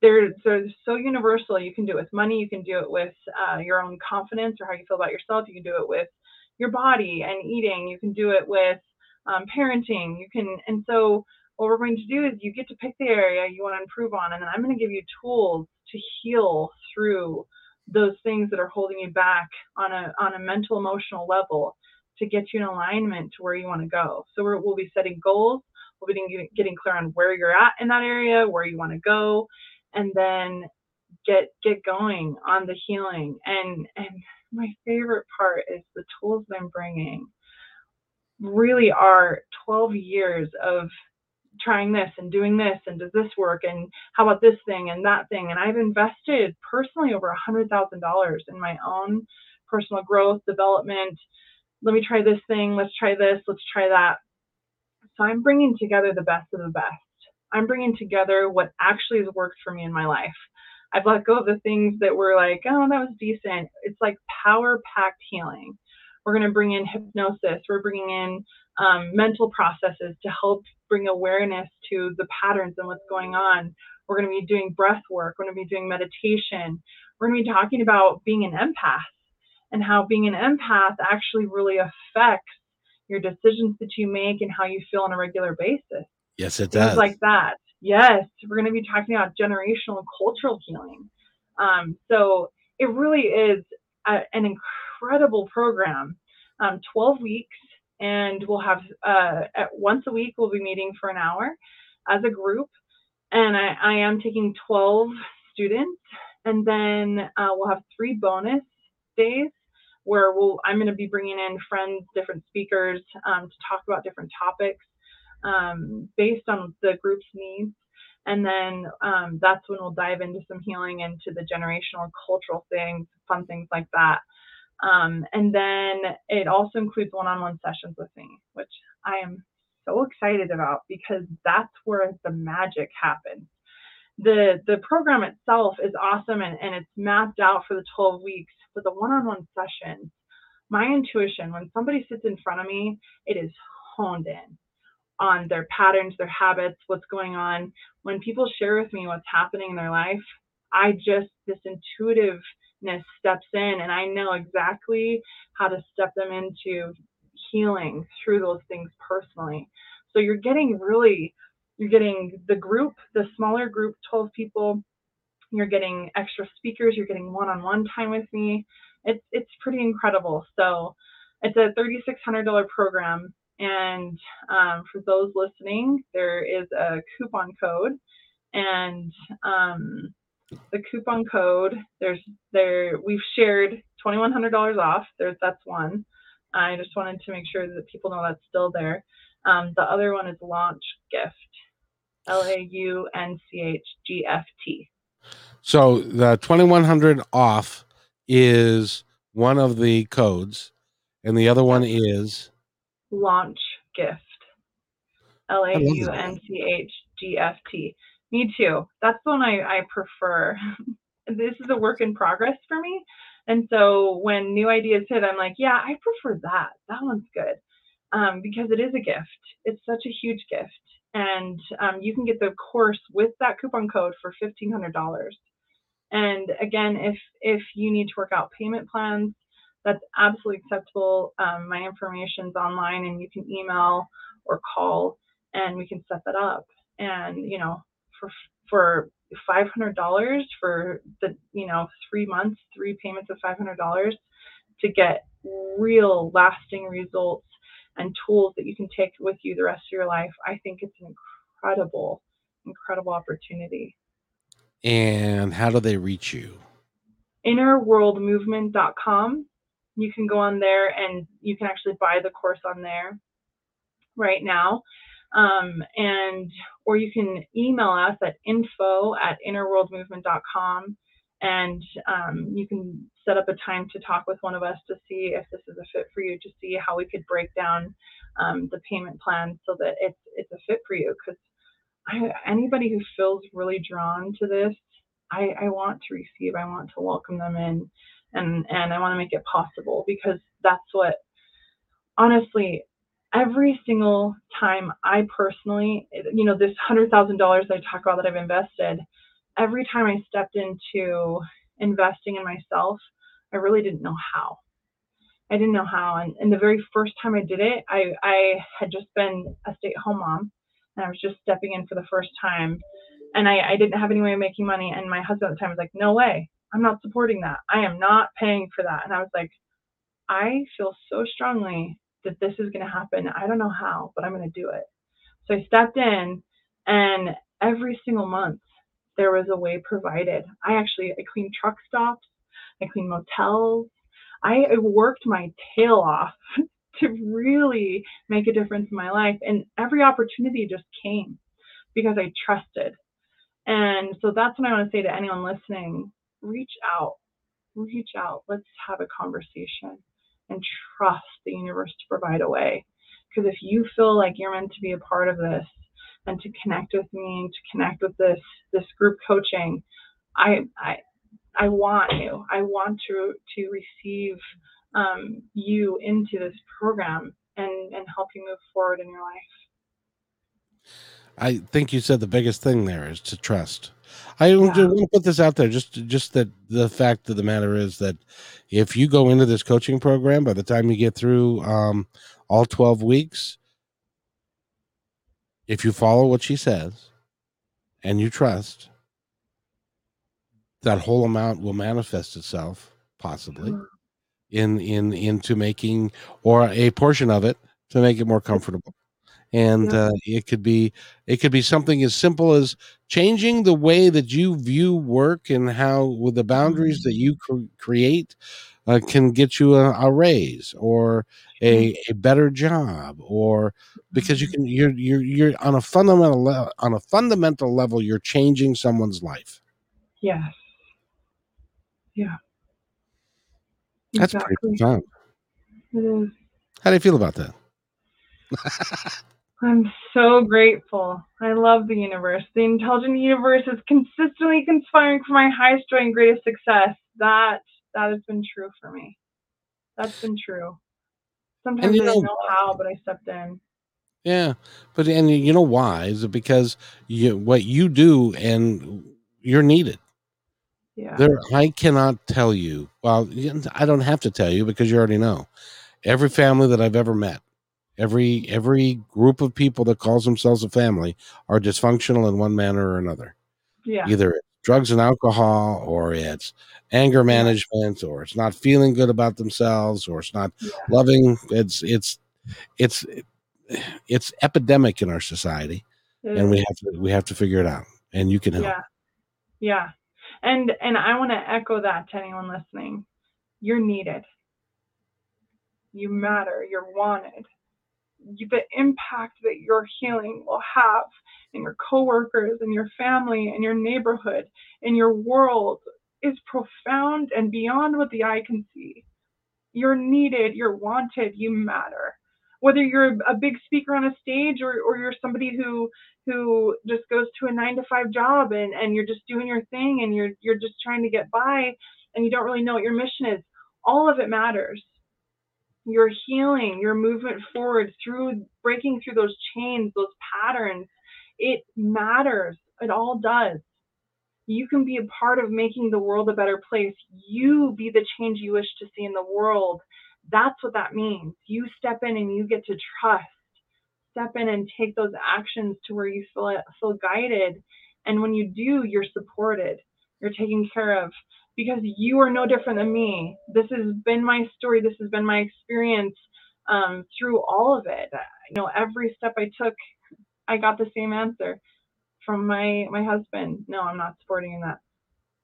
they're, they're so universal. You can do it with money. You can do it with uh, your own confidence or how you feel about yourself. You can do it with your body and eating. You can do it with um, parenting. You can, and so what we're going to do is you get to pick the area you want to improve on, and then I'm going to give you tools to heal through those things that are holding you back on a on a mental, emotional level to get you in alignment to where you want to go. So we're, we'll be setting goals. We'll be getting clear on where you're at in that area, where you want to go, and then get get going on the healing. And and my favorite part is the tools that I'm bringing really are twelve years of trying this and doing this and does this work and how about this thing and that thing. And I've invested personally over one hundred thousand dollars in my own personal growth, development. Let me try this thing. Let's try this. Let's try that. So I'm bringing together the best of the best. I'm bringing together what actually has worked for me in my life. I've let go of the things that were like, oh, that was decent. It's like power-packed healing. We're going to bring in hypnosis. We're bringing in um, mental processes to help bring awareness to the patterns and what's going on. We're going to be doing breath work. We're going to be doing meditation. We're going to be talking about being an empath and how being an empath actually really affects your decisions that you make and how you feel on a regular basis. Yes, it does. Things like that. Yes. We're going to be talking about generational and cultural healing. Um, so it really is a, an incredible program, um, twelve weeks. And we'll have, uh, at once a week, we'll be meeting for an hour as a group. And I, I am taking twelve students, and then uh, we'll have three bonus days where we'll, I'm going to be bringing in friends, different speakers um, to talk about different topics um, based on the group's needs. And then um, that's when we'll dive into some healing, into the generational, cultural things, fun things like that. Um, and then it also includes one-on-one sessions with me, which I am so excited about because that's where the magic happens. The the program itself is awesome, and, and it's mapped out for the twelve weeks. But the one-on-one sessions, my intuition, when somebody sits in front of me, it is honed in on their patterns, their habits, what's going on. When people share with me what's happening in their life, I just, this intuitiveness steps in, and I know exactly how to step them into healing through those things personally. So you're getting really... You're getting the group, the smaller group, twelve people. You're getting extra speakers. You're getting one-on-one time with me. It's it's pretty incredible. So it's a three thousand six hundred dollars program, And um, for those listening, there is a coupon code, and um, the coupon code, there's there we've shared twenty-one hundred dollars off. There's that's one. I just wanted to make sure that people know that's still there. Um, the other one is launch gift, L A U N C H G F T. So the twenty-one hundred off is one of the codes, and the other one is launch gift, L A U N C H G F T. Me too. That's the one I, I prefer. This is a work in progress for me. And so when new ideas hit, I'm like, yeah, I prefer that. That one's good. Um, because it is a gift. It's such a huge gift. And um, you can get the course with that coupon code for fifteen hundred dollars. And again, if if you need to work out payment plans, that's absolutely acceptable. Um, my information's online, and you can email or call, and we can set that up. And you know, for for five hundred dollars for the you know three months, three payments of five hundred dollars to get real lasting results and tools that you can take with you the rest of your life. I think it's an incredible, incredible opportunity. And how do they reach you? inner world movement dot com. You can go on there and you can actually buy the course on there right now. Um, and, or you can email us at info at inner world movement dot com. And um, you can set up a time to talk with one of us to see if this is a fit for you, to see how we could break down um, the payment plan so that it's it's a fit for you. Because anybody who feels really drawn to this, I, I want to receive. I want to welcome them in, and, and I want to make it possible, because that's what, honestly, every single time I personally, you know, this one hundred thousand dollars I talk about that I've invested, every time I stepped into investing in myself, I really didn't know how. I didn't know how. And, and the very first time I did it, I, I had just been a stay-at-home mom, and I was just stepping in for the first time. And I, I didn't have any way of making money. And my husband at the time was like, no way, I'm not supporting that. I am not paying for that. And I was like, I feel so strongly that this is going to happen. I don't know how, but I'm going to do it. So I stepped in, and every single month, there was a way provided. I actually, I cleaned truck stops. I cleaned motels. I worked my tail off to really make a difference in my life. And every opportunity just came because I trusted. And so that's what I want to say to anyone listening. Reach out, reach out. Let's have a conversation and trust the universe to provide a way. Because if you feel like you're meant to be a part of this, and to connect with me, to connect with this this group coaching, I I, I want you. I want to to receive um, you into this program and, and help you move forward in your life. I think you said the biggest thing there is to trust. I yeah. want to put this out there, just just that the fact of the matter is that if you go into this coaching program, by the time you get through um, all twelve weeks, if you follow what she says and you trust, that whole amount will manifest itself, possibly, in in into making, or a portion of it, to make it more comfortable. And yeah. uh, it could be it could be something as simple as changing the way that you view work, and how with the boundaries that you cr- create uh, can get you a, a raise or a, a better job, or because you can, you're, you're, you're on a fundamental level, on a fundamental level, you're changing someone's life. Yes. Yeah. That's exactly. Pretty fun. It is. How do you feel about that? I'm so grateful. I love the universe. The intelligent universe is consistently conspiring for my highest joy and greatest success. That, that has been true for me. That's been true. Sometimes I didn't know how, but I stepped in. Yeah. But, and you know why? Is it because you, what you do, and you're needed? Yeah. There, I cannot tell you. Well, I don't have to tell you, because you already know. Every family that I've ever met, every, every group of people that calls themselves a family are dysfunctional in one manner or another. Yeah. Either drugs and alcohol, or it's anger management, or it's not feeling good about themselves, or it's not yeah. loving. It's, it's, it's it's epidemic in our society, mm-hmm. and we have to, we have to figure it out, and you can help. Yeah. Yeah. And, and I want to echo that to anyone listening. You're needed. You matter. You're wanted. You, the impact that your healing will have in your coworkers and your family and your neighborhood and your world is profound and beyond what the eye can see. You're needed. You're wanted. You matter. Whether you're a big speaker on a stage or, or you're somebody who who just goes to a nine to five job and, and you're just doing your thing and you're you're just trying to get by and you don't really know what your mission is, all of it matters. Your healing, your movement forward through breaking through those chains, those patterns, it matters. It all does. You can be a part of making the world a better place. You be the change you wish to see in the world. That's what that means. You step in and you get to trust. Step in and take those actions to where you feel, feel guided. And when you do, you're supported. You're taken care of. Because you are no different than me. This has been my story. This has been my experience um, through all of it. You know, every step I took, I got the same answer from my my husband. No, I'm not supporting that.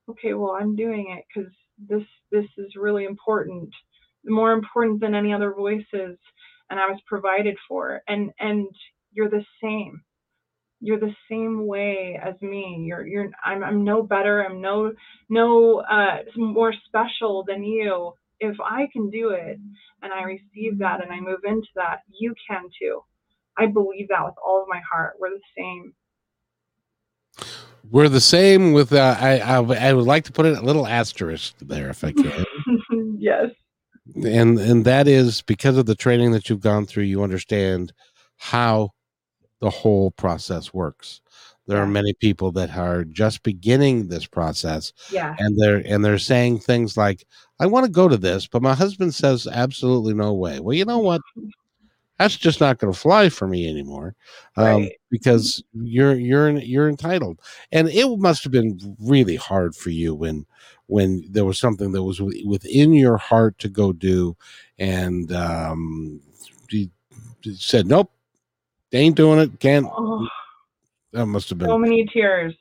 Okay, well, I'm doing it because this this is really important, more important than any other voices. And I was provided for. And and you're the same. You're the same way as me. You're, you're, I'm, I'm no better. I'm no, no, uh, more special than you. If I can do it and I receive that and I move into that, you can too. I believe that with all of my heart. We're the same. We're the same with, uh, I, I, I would like to put a little asterisk there if I can. Yes. And, and that is because of the training that you've gone through, you understand how the whole process works. There are many people that are just beginning this process, yeah. and they're and they're saying things like, I want to go to this, but my husband says absolutely no way. Well, you know what? That's just not going to fly for me anymore, um, right. because you're you're you're entitled. And it must have been really hard for you when when there was something that was within your heart to go do, and um, you said nope. They ain't doing it. Can't. Oh, that must have been so many tears,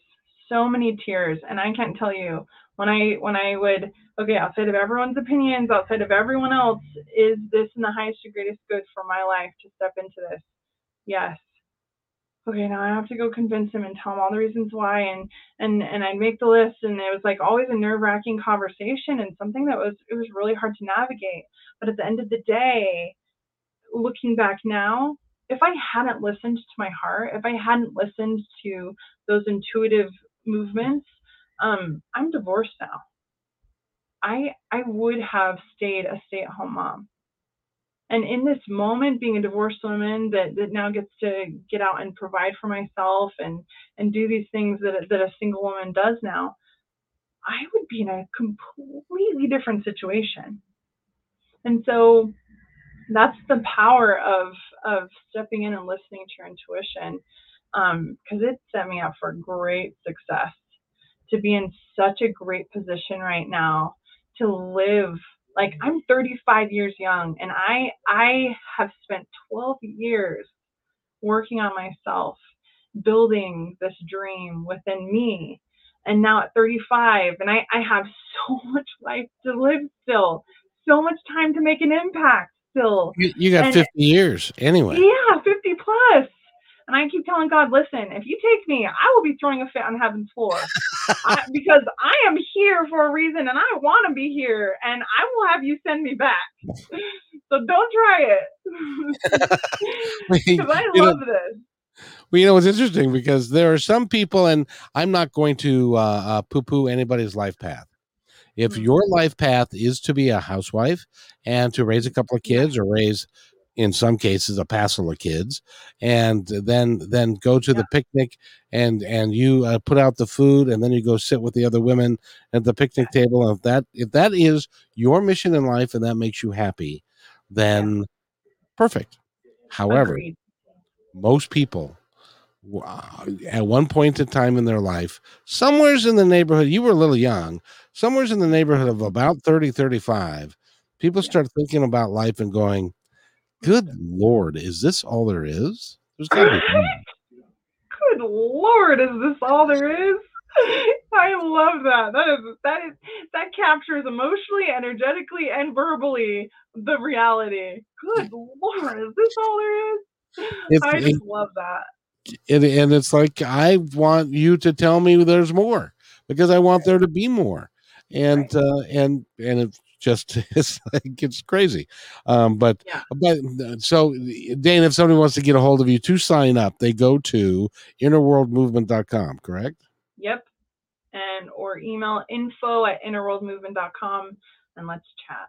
so many tears. And I can't tell you when I, when I would, okay, outside of everyone's opinions, outside of everyone else, is this in the highest and greatest good for my life to step into this? Yes. Okay. Now I have to go convince him and tell him all the reasons why. And, and, and I'd make the list, and it was like always a nerve wracking conversation and something that was, it was really hard to navigate. But at the end of the day, looking back now, if I hadn't listened to my heart, if I hadn't listened to those intuitive movements, um, I'm divorced now. I I would have stayed a stay-at-home mom. And in this moment, being a divorced woman that, that now gets to get out and provide for myself and, and do these things that, that a single woman does now, I would be in a completely different situation. And so that's the power of of stepping in and listening to your intuition, because um, it set me up for great success, to be in such a great position right now, to live like I'm thirty-five years young, and I I have spent twelve years working on myself, building this dream within me, and now at thirty-five, and I, I have so much life to live still, so much time to make an impact. Still, you, you got and, fifty years anyway. Yeah, fifty plus. And I keep telling God, listen, if you take me, I will be throwing a fit on heaven's floor I, because I am here for a reason and I want to be here, and I will have you send me back. So don't try it. Because I you love know, this. Well, you know, it's interesting because there are some people, and I'm not going to uh, uh, poo-poo anybody's life path. If your life path is to be a housewife and to raise a couple of kids, or raise, in some cases, a passel of kids, and then then go to yeah. the picnic and and you uh, put out the food, and then you go sit with the other women at the picnic yeah. table. And if that if that is your mission in life and that makes you happy, then yeah. perfect. However, Agreed. most people at one point in time in their life, somewhere's in the neighborhood, you were a little young, somewhere's in the neighborhood of about thirty, thirty-five, people start thinking about life and going, Good Lord, is this all there is? There's gotta be. Good Lord, is this all there is? I love that. That is that is that captures emotionally, energetically, and verbally the reality. Good Lord, is this all there is? If, I just if, love that. And, and it's like, I want you to tell me there's more, because I want there to be more. And right. uh, and and it just it's like it's crazy. Um, but yeah. but so, Dana, if somebody wants to get a hold of you to sign up, they go to inner world movement dot com, correct? Yep. And or email info at inner world movement dot com and let's chat.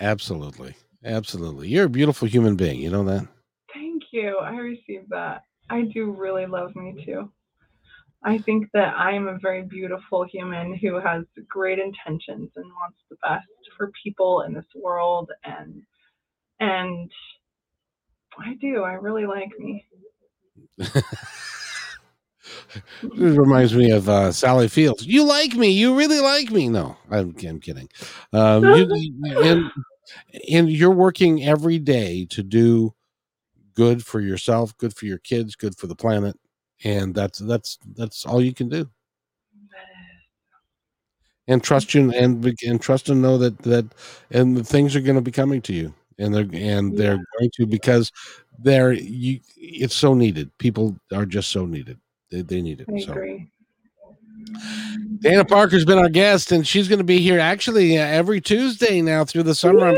Absolutely. Absolutely. You're a beautiful human being. You know that? Thank you. I received that. I do really love me too. I think that I am a very beautiful human who has great intentions and wants the best for people in this world. And, and I do, I really like me. It reminds me of uh, Sally Fields. You like me. You really like me. No, I'm, I'm kidding. Um, you, and, and you're working every day to do good for yourself, good for your kids, good for the planet. And that's, that's, that's all you can do. And trust you and, and trust and know that, that, and the things are going to be coming to you and they're, and they're yeah. going to, because they're, you, it's so needed. People are just so needed. They, they need it. I so. agree. Dana Parker's been our guest, and she's going to be here actually every Tuesday now through the summer. I'm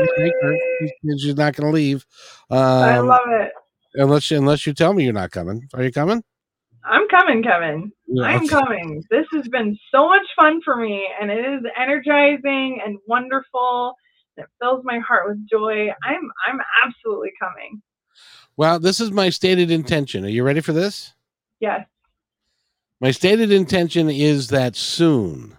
she's not going to leave. Um, I love it. Unless you, unless you tell me you're not coming. Are you coming? I'm coming, Kevin. Yeah, I'm okay. coming. This has been so much fun for me, and it is energizing and wonderful. It fills my heart with joy. I'm I'm absolutely coming. Well, this is my stated intention. Are you ready for this? Yes. My stated intention is that soon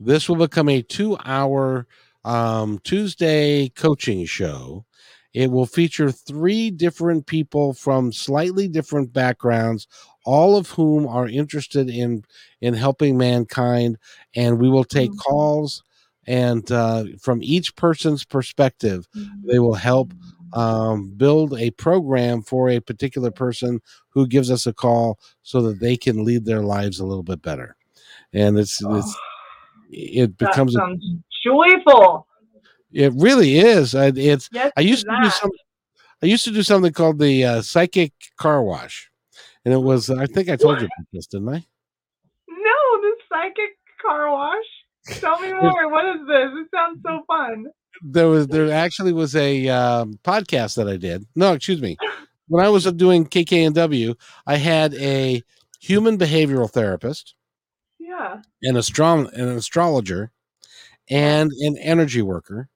this will become a two-hour um, Tuesday coaching show. It will feature three different people from slightly different backgrounds, all of whom are interested in, in helping mankind. And we will take mm-hmm. calls and uh, from each person's perspective, mm-hmm. they will help um, build a program for a particular person who gives us a call so that they can lead their lives a little bit better. And it's, oh, it's it becomes a, joyful. It really is. I, it's, yes, I used to do some, I used to do something called the uh, psychic car wash. And it was, I think I told what? you about this, didn't I? No, the psychic car wash. Tell me more. What is this? It sounds so fun. There was, there actually was a um, podcast that I did. No, excuse me. When I was doing K K N W, I had a human behavioral therapist, yeah, an astro- an astrologer, and an energy worker,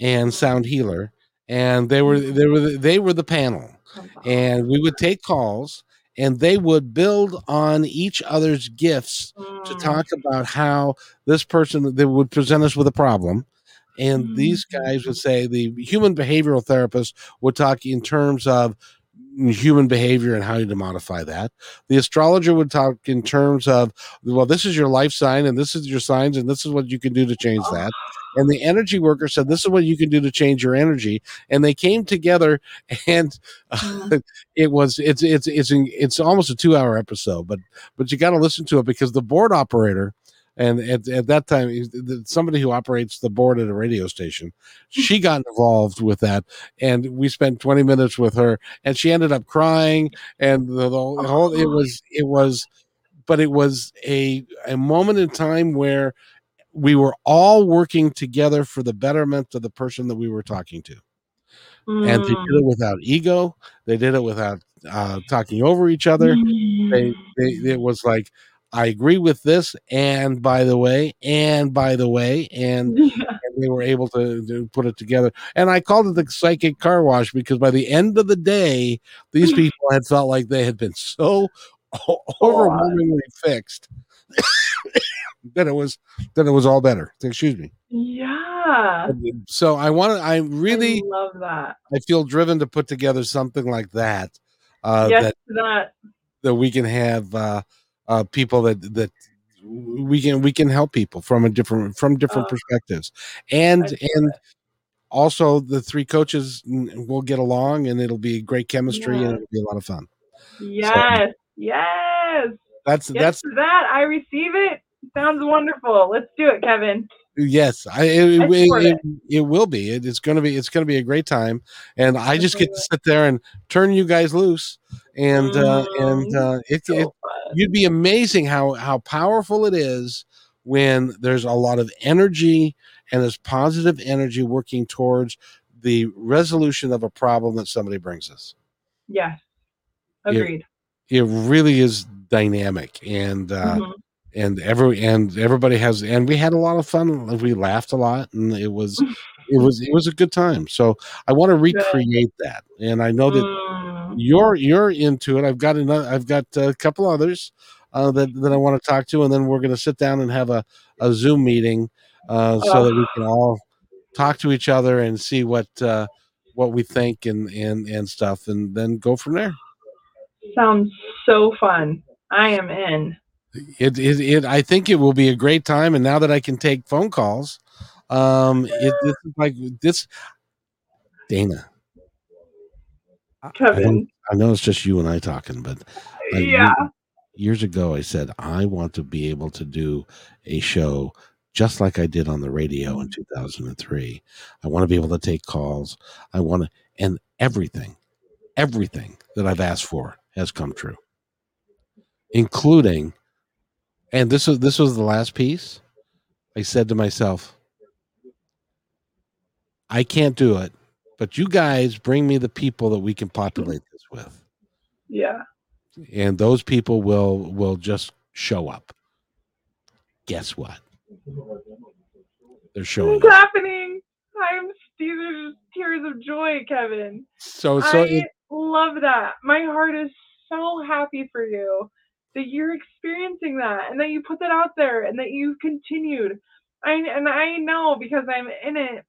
and sound healer, and they were they were they were the panel, and we would take calls. And they would build on each other's gifts mm. to talk about how this person, they would present us with a problem. And mm. these guys would say, the human behavioral therapist would talk in terms of human behavior and how to modify that. The astrologer would talk in terms of, well, this is your life sign and this is your signs and this is what you can do to change oh. that. And the energy worker said, this is what you can do to change your energy. And they came together, and uh, it was it's it's it's it's almost a two hour episode, but but you got to listen to it because the board operator, and at, at that time somebody who operates the board at a radio station, she got involved with that, and we spent twenty minutes with her, and she ended up crying, and the, the whole it was it was, but it was a a moment in time where we were all working together for the betterment of the person that we were talking to. Mm. And they did it without ego. They did it without uh, talking over each other. Mm. They, they, it was like, I agree with this. And by the way, and by the way, and, yeah. and they were able to, to put it together. And I called it the psychic car wash because by the end of the day, these people had felt like they had been so oh, overwhelmingly I... fixed. Then it was, then it was all better. Excuse me. Yeah. So I want to, I really I love that. I feel driven to put together something like that. Uh, yes, that, that. that we can have uh, uh, people that, that we can, we can help people from a different, from different oh. perspectives. And, and, also the three coaches will get along and it'll be great chemistry yes. and it'll be a lot of fun. Yes. So, yes. That's yes that's that. I receive it. Sounds wonderful. Let's do it, Kevin. Yes, I, it, I it, it. it will be. It, it's gonna be. It's gonna be a great time, and I just get to sit there and turn you guys loose, and mm, uh, and uh, it, so it you'd be amazing how how powerful it is when there's a lot of energy and there's positive energy working towards the resolution of a problem that somebody brings us. Yes, agreed. It, it really is dynamic, and. Uh, mm-hmm. And every and everybody has and we had a lot of fun. We laughed a lot, and it was it was it was a good time. So I want to recreate that. And I know that mm. you're you're into it. I've got another. I've got a couple others uh, that that I want to talk to, and then we're going to sit down and have a, a Zoom meeting uh, so oh. that we can all talk to each other and see what uh, what we think and and and stuff, and then go from there. Sounds so fun. I am in. It, it, it, I think it will be a great time. And now that I can take phone calls, um, it, it's like this, Dana, Kevin. I, I know it's just you and I talking, but I, yeah. years ago, I said, I want to be able to do a show just like I did on the radio in two thousand three. I want to be able to take calls. I want to, and everything, everything that I've asked for has come true, including And this was this was the last piece. I said to myself, I can't do it, but you guys bring me the people that we can populate this with. Yeah. And those people will will just show up. Guess what? They're showing up. What's happening? I'm these are just tears of joy, Kevin. So so I it, love that. My heart is so happy for you. That you're experiencing that and that you put that out there and that you've continued. I, and I know because I'm in it,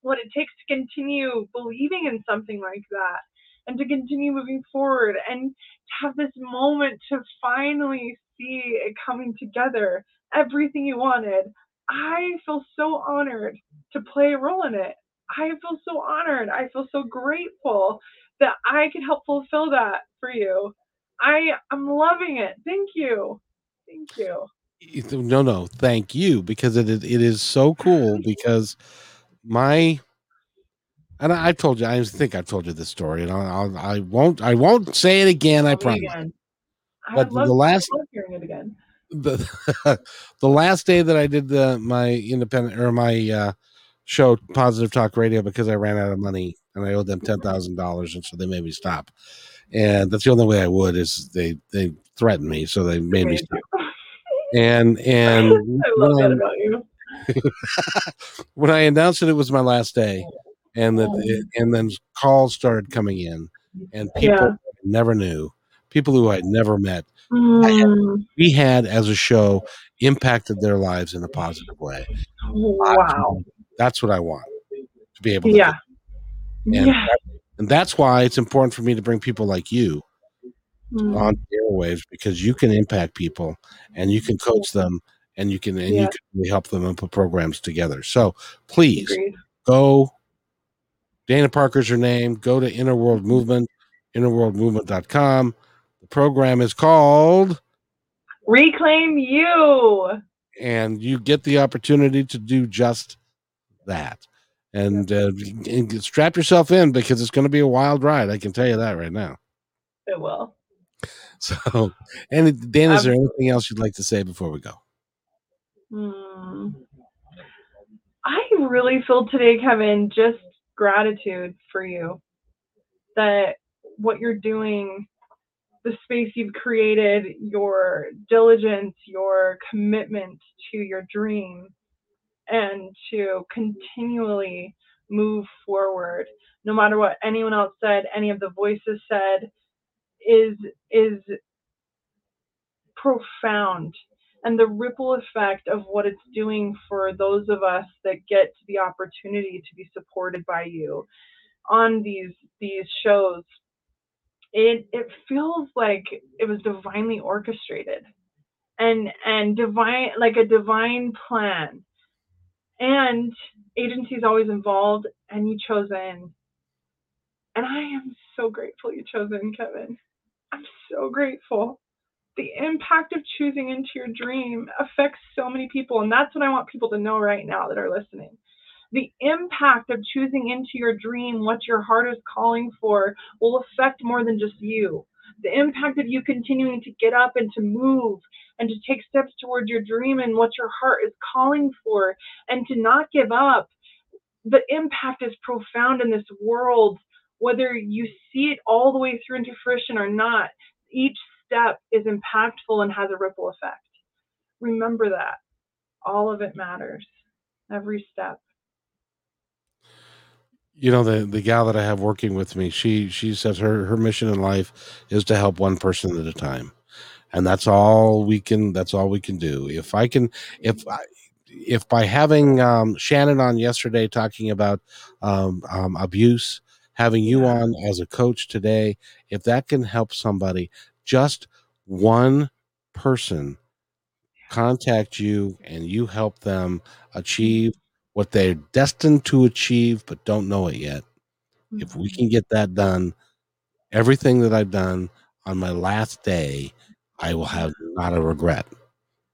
what it takes to continue believing in something like that and to continue moving forward and to have this moment to finally see it coming together, everything you wanted. I feel so honored to play a role in it. I feel so honored. I feel so grateful that I can help fulfill that for you. I am loving it. Thank you. Thank you. No, no. Thank you. Because it it is so cool because my, and I, I told you, I think I told you this story and I'll, I won't, I won't say it again. I promise. Again. I but love, the last, I love hearing it again. The, the last day that I did the, my independent or my uh, show Positive Talk Radio, because I ran out of money and I owed them ten thousand dollars. And so they made me stop. And that's the only way I would is they, they threatened me. So they made me stop. And, and I love that about you. When I announced that it was my last day and that, it, and then calls started coming in and people yeah. I never knew, people who I never met, mm. I had, we had as a show impacted their lives in a positive way. Wow. I, that's what I want to be able to yeah. do. And yeah. That, And that's why it's important for me to bring people like you mm. on airwaves, because you can impact people and you can coach them and you can and yeah. you can really help them and put programs together. So please Agreed. Go. Dana Parker's your name. Go to Inner World Movement, inner world movement dot com. The program is called Reclaim You. And you get the opportunity to do just that. And, uh, and strap yourself in because it's going to be a wild ride. I can tell you that right now. It will. So, and Dan, is there anything else you'd like to say before we go? Hmm. I really feel today, Kevin, just gratitude for you. That what you're doing, the space you've created, your diligence, your commitment to your dream. And to continually move forward, no matter what anyone else said, any of the voices said, is is profound. And the ripple effect of what it's doing for those of us that get the opportunity to be supported by you on these these shows, it it feels like it was divinely orchestrated and and divine like a divine plan. and agency is always involved, and you chose in. And I am so grateful you chose in, Kevin. I'm so grateful. The impact of choosing into your dream affects so many people. And that's what I want people to know right now that are listening. The impact of choosing into your dream, what your heart is calling for, will affect more than just you. The impact of you continuing to get up and to move and to take steps towards your dream and what your heart is calling for and to not give up. The impact is profound in this world, whether you see it all the way through into fruition or not. Each step is impactful and has a ripple effect. Remember that. All of it matters. Every step. You know, the, the gal that I have working with me, she, she says her, her mission in life is to help one person at a time. And that's all we can, that's all we can do. If I can, if I, if by having um, Shannon on yesterday, talking about um, um, abuse, having you on as a coach today, if that can help somebody, just one person contact you and you help them achieve what they're destined to achieve, but don't know it yet. Mm-hmm. If we can get that done, everything that I've done on my last day, I will have not a regret.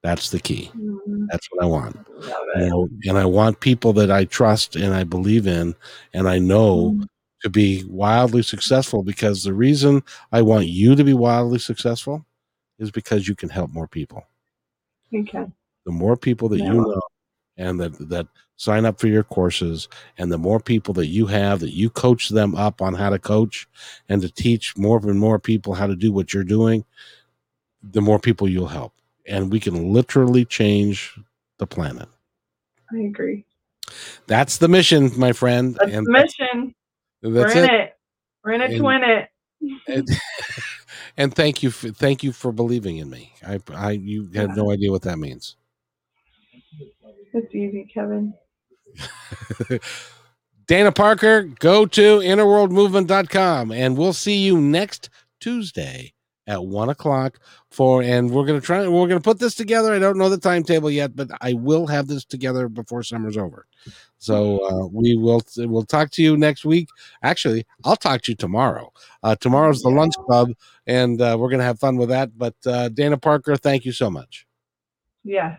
That's the key. Mm-hmm. That's what I want. I you know, and I want people that I trust and I believe in, and I know mm-hmm. to be wildly successful, because the reason I want you to be wildly successful is because you can help more people. You can. The more people that yeah. you know, and that, that sign up for your courses, and the more people that you have, that you coach them up on how to coach and to teach more and more people how to do what you're doing, the more people you'll help. And we can literally change the planet. I agree. That's the mission, my friend. That's and the mission. That's, that's We're in it. it. We're in it and, to win it. and, and thank you. For, thank you for believing in me. I, I, you yeah. have no idea what that means. It's easy, Kevin. Dana Parker, go to inner world movement dot com, and we'll see you next Tuesday at one o'clock for, and we're going to try, we're going to put this together. I don't know the timetable yet, but I will have this together before summer's over. So uh, we will, we'll talk to you next week. Actually, I'll talk to you tomorrow. Uh, tomorrow's the lunch club, and uh, we're going to have fun with that. But uh, Dana Parker, thank you so much. Yeah.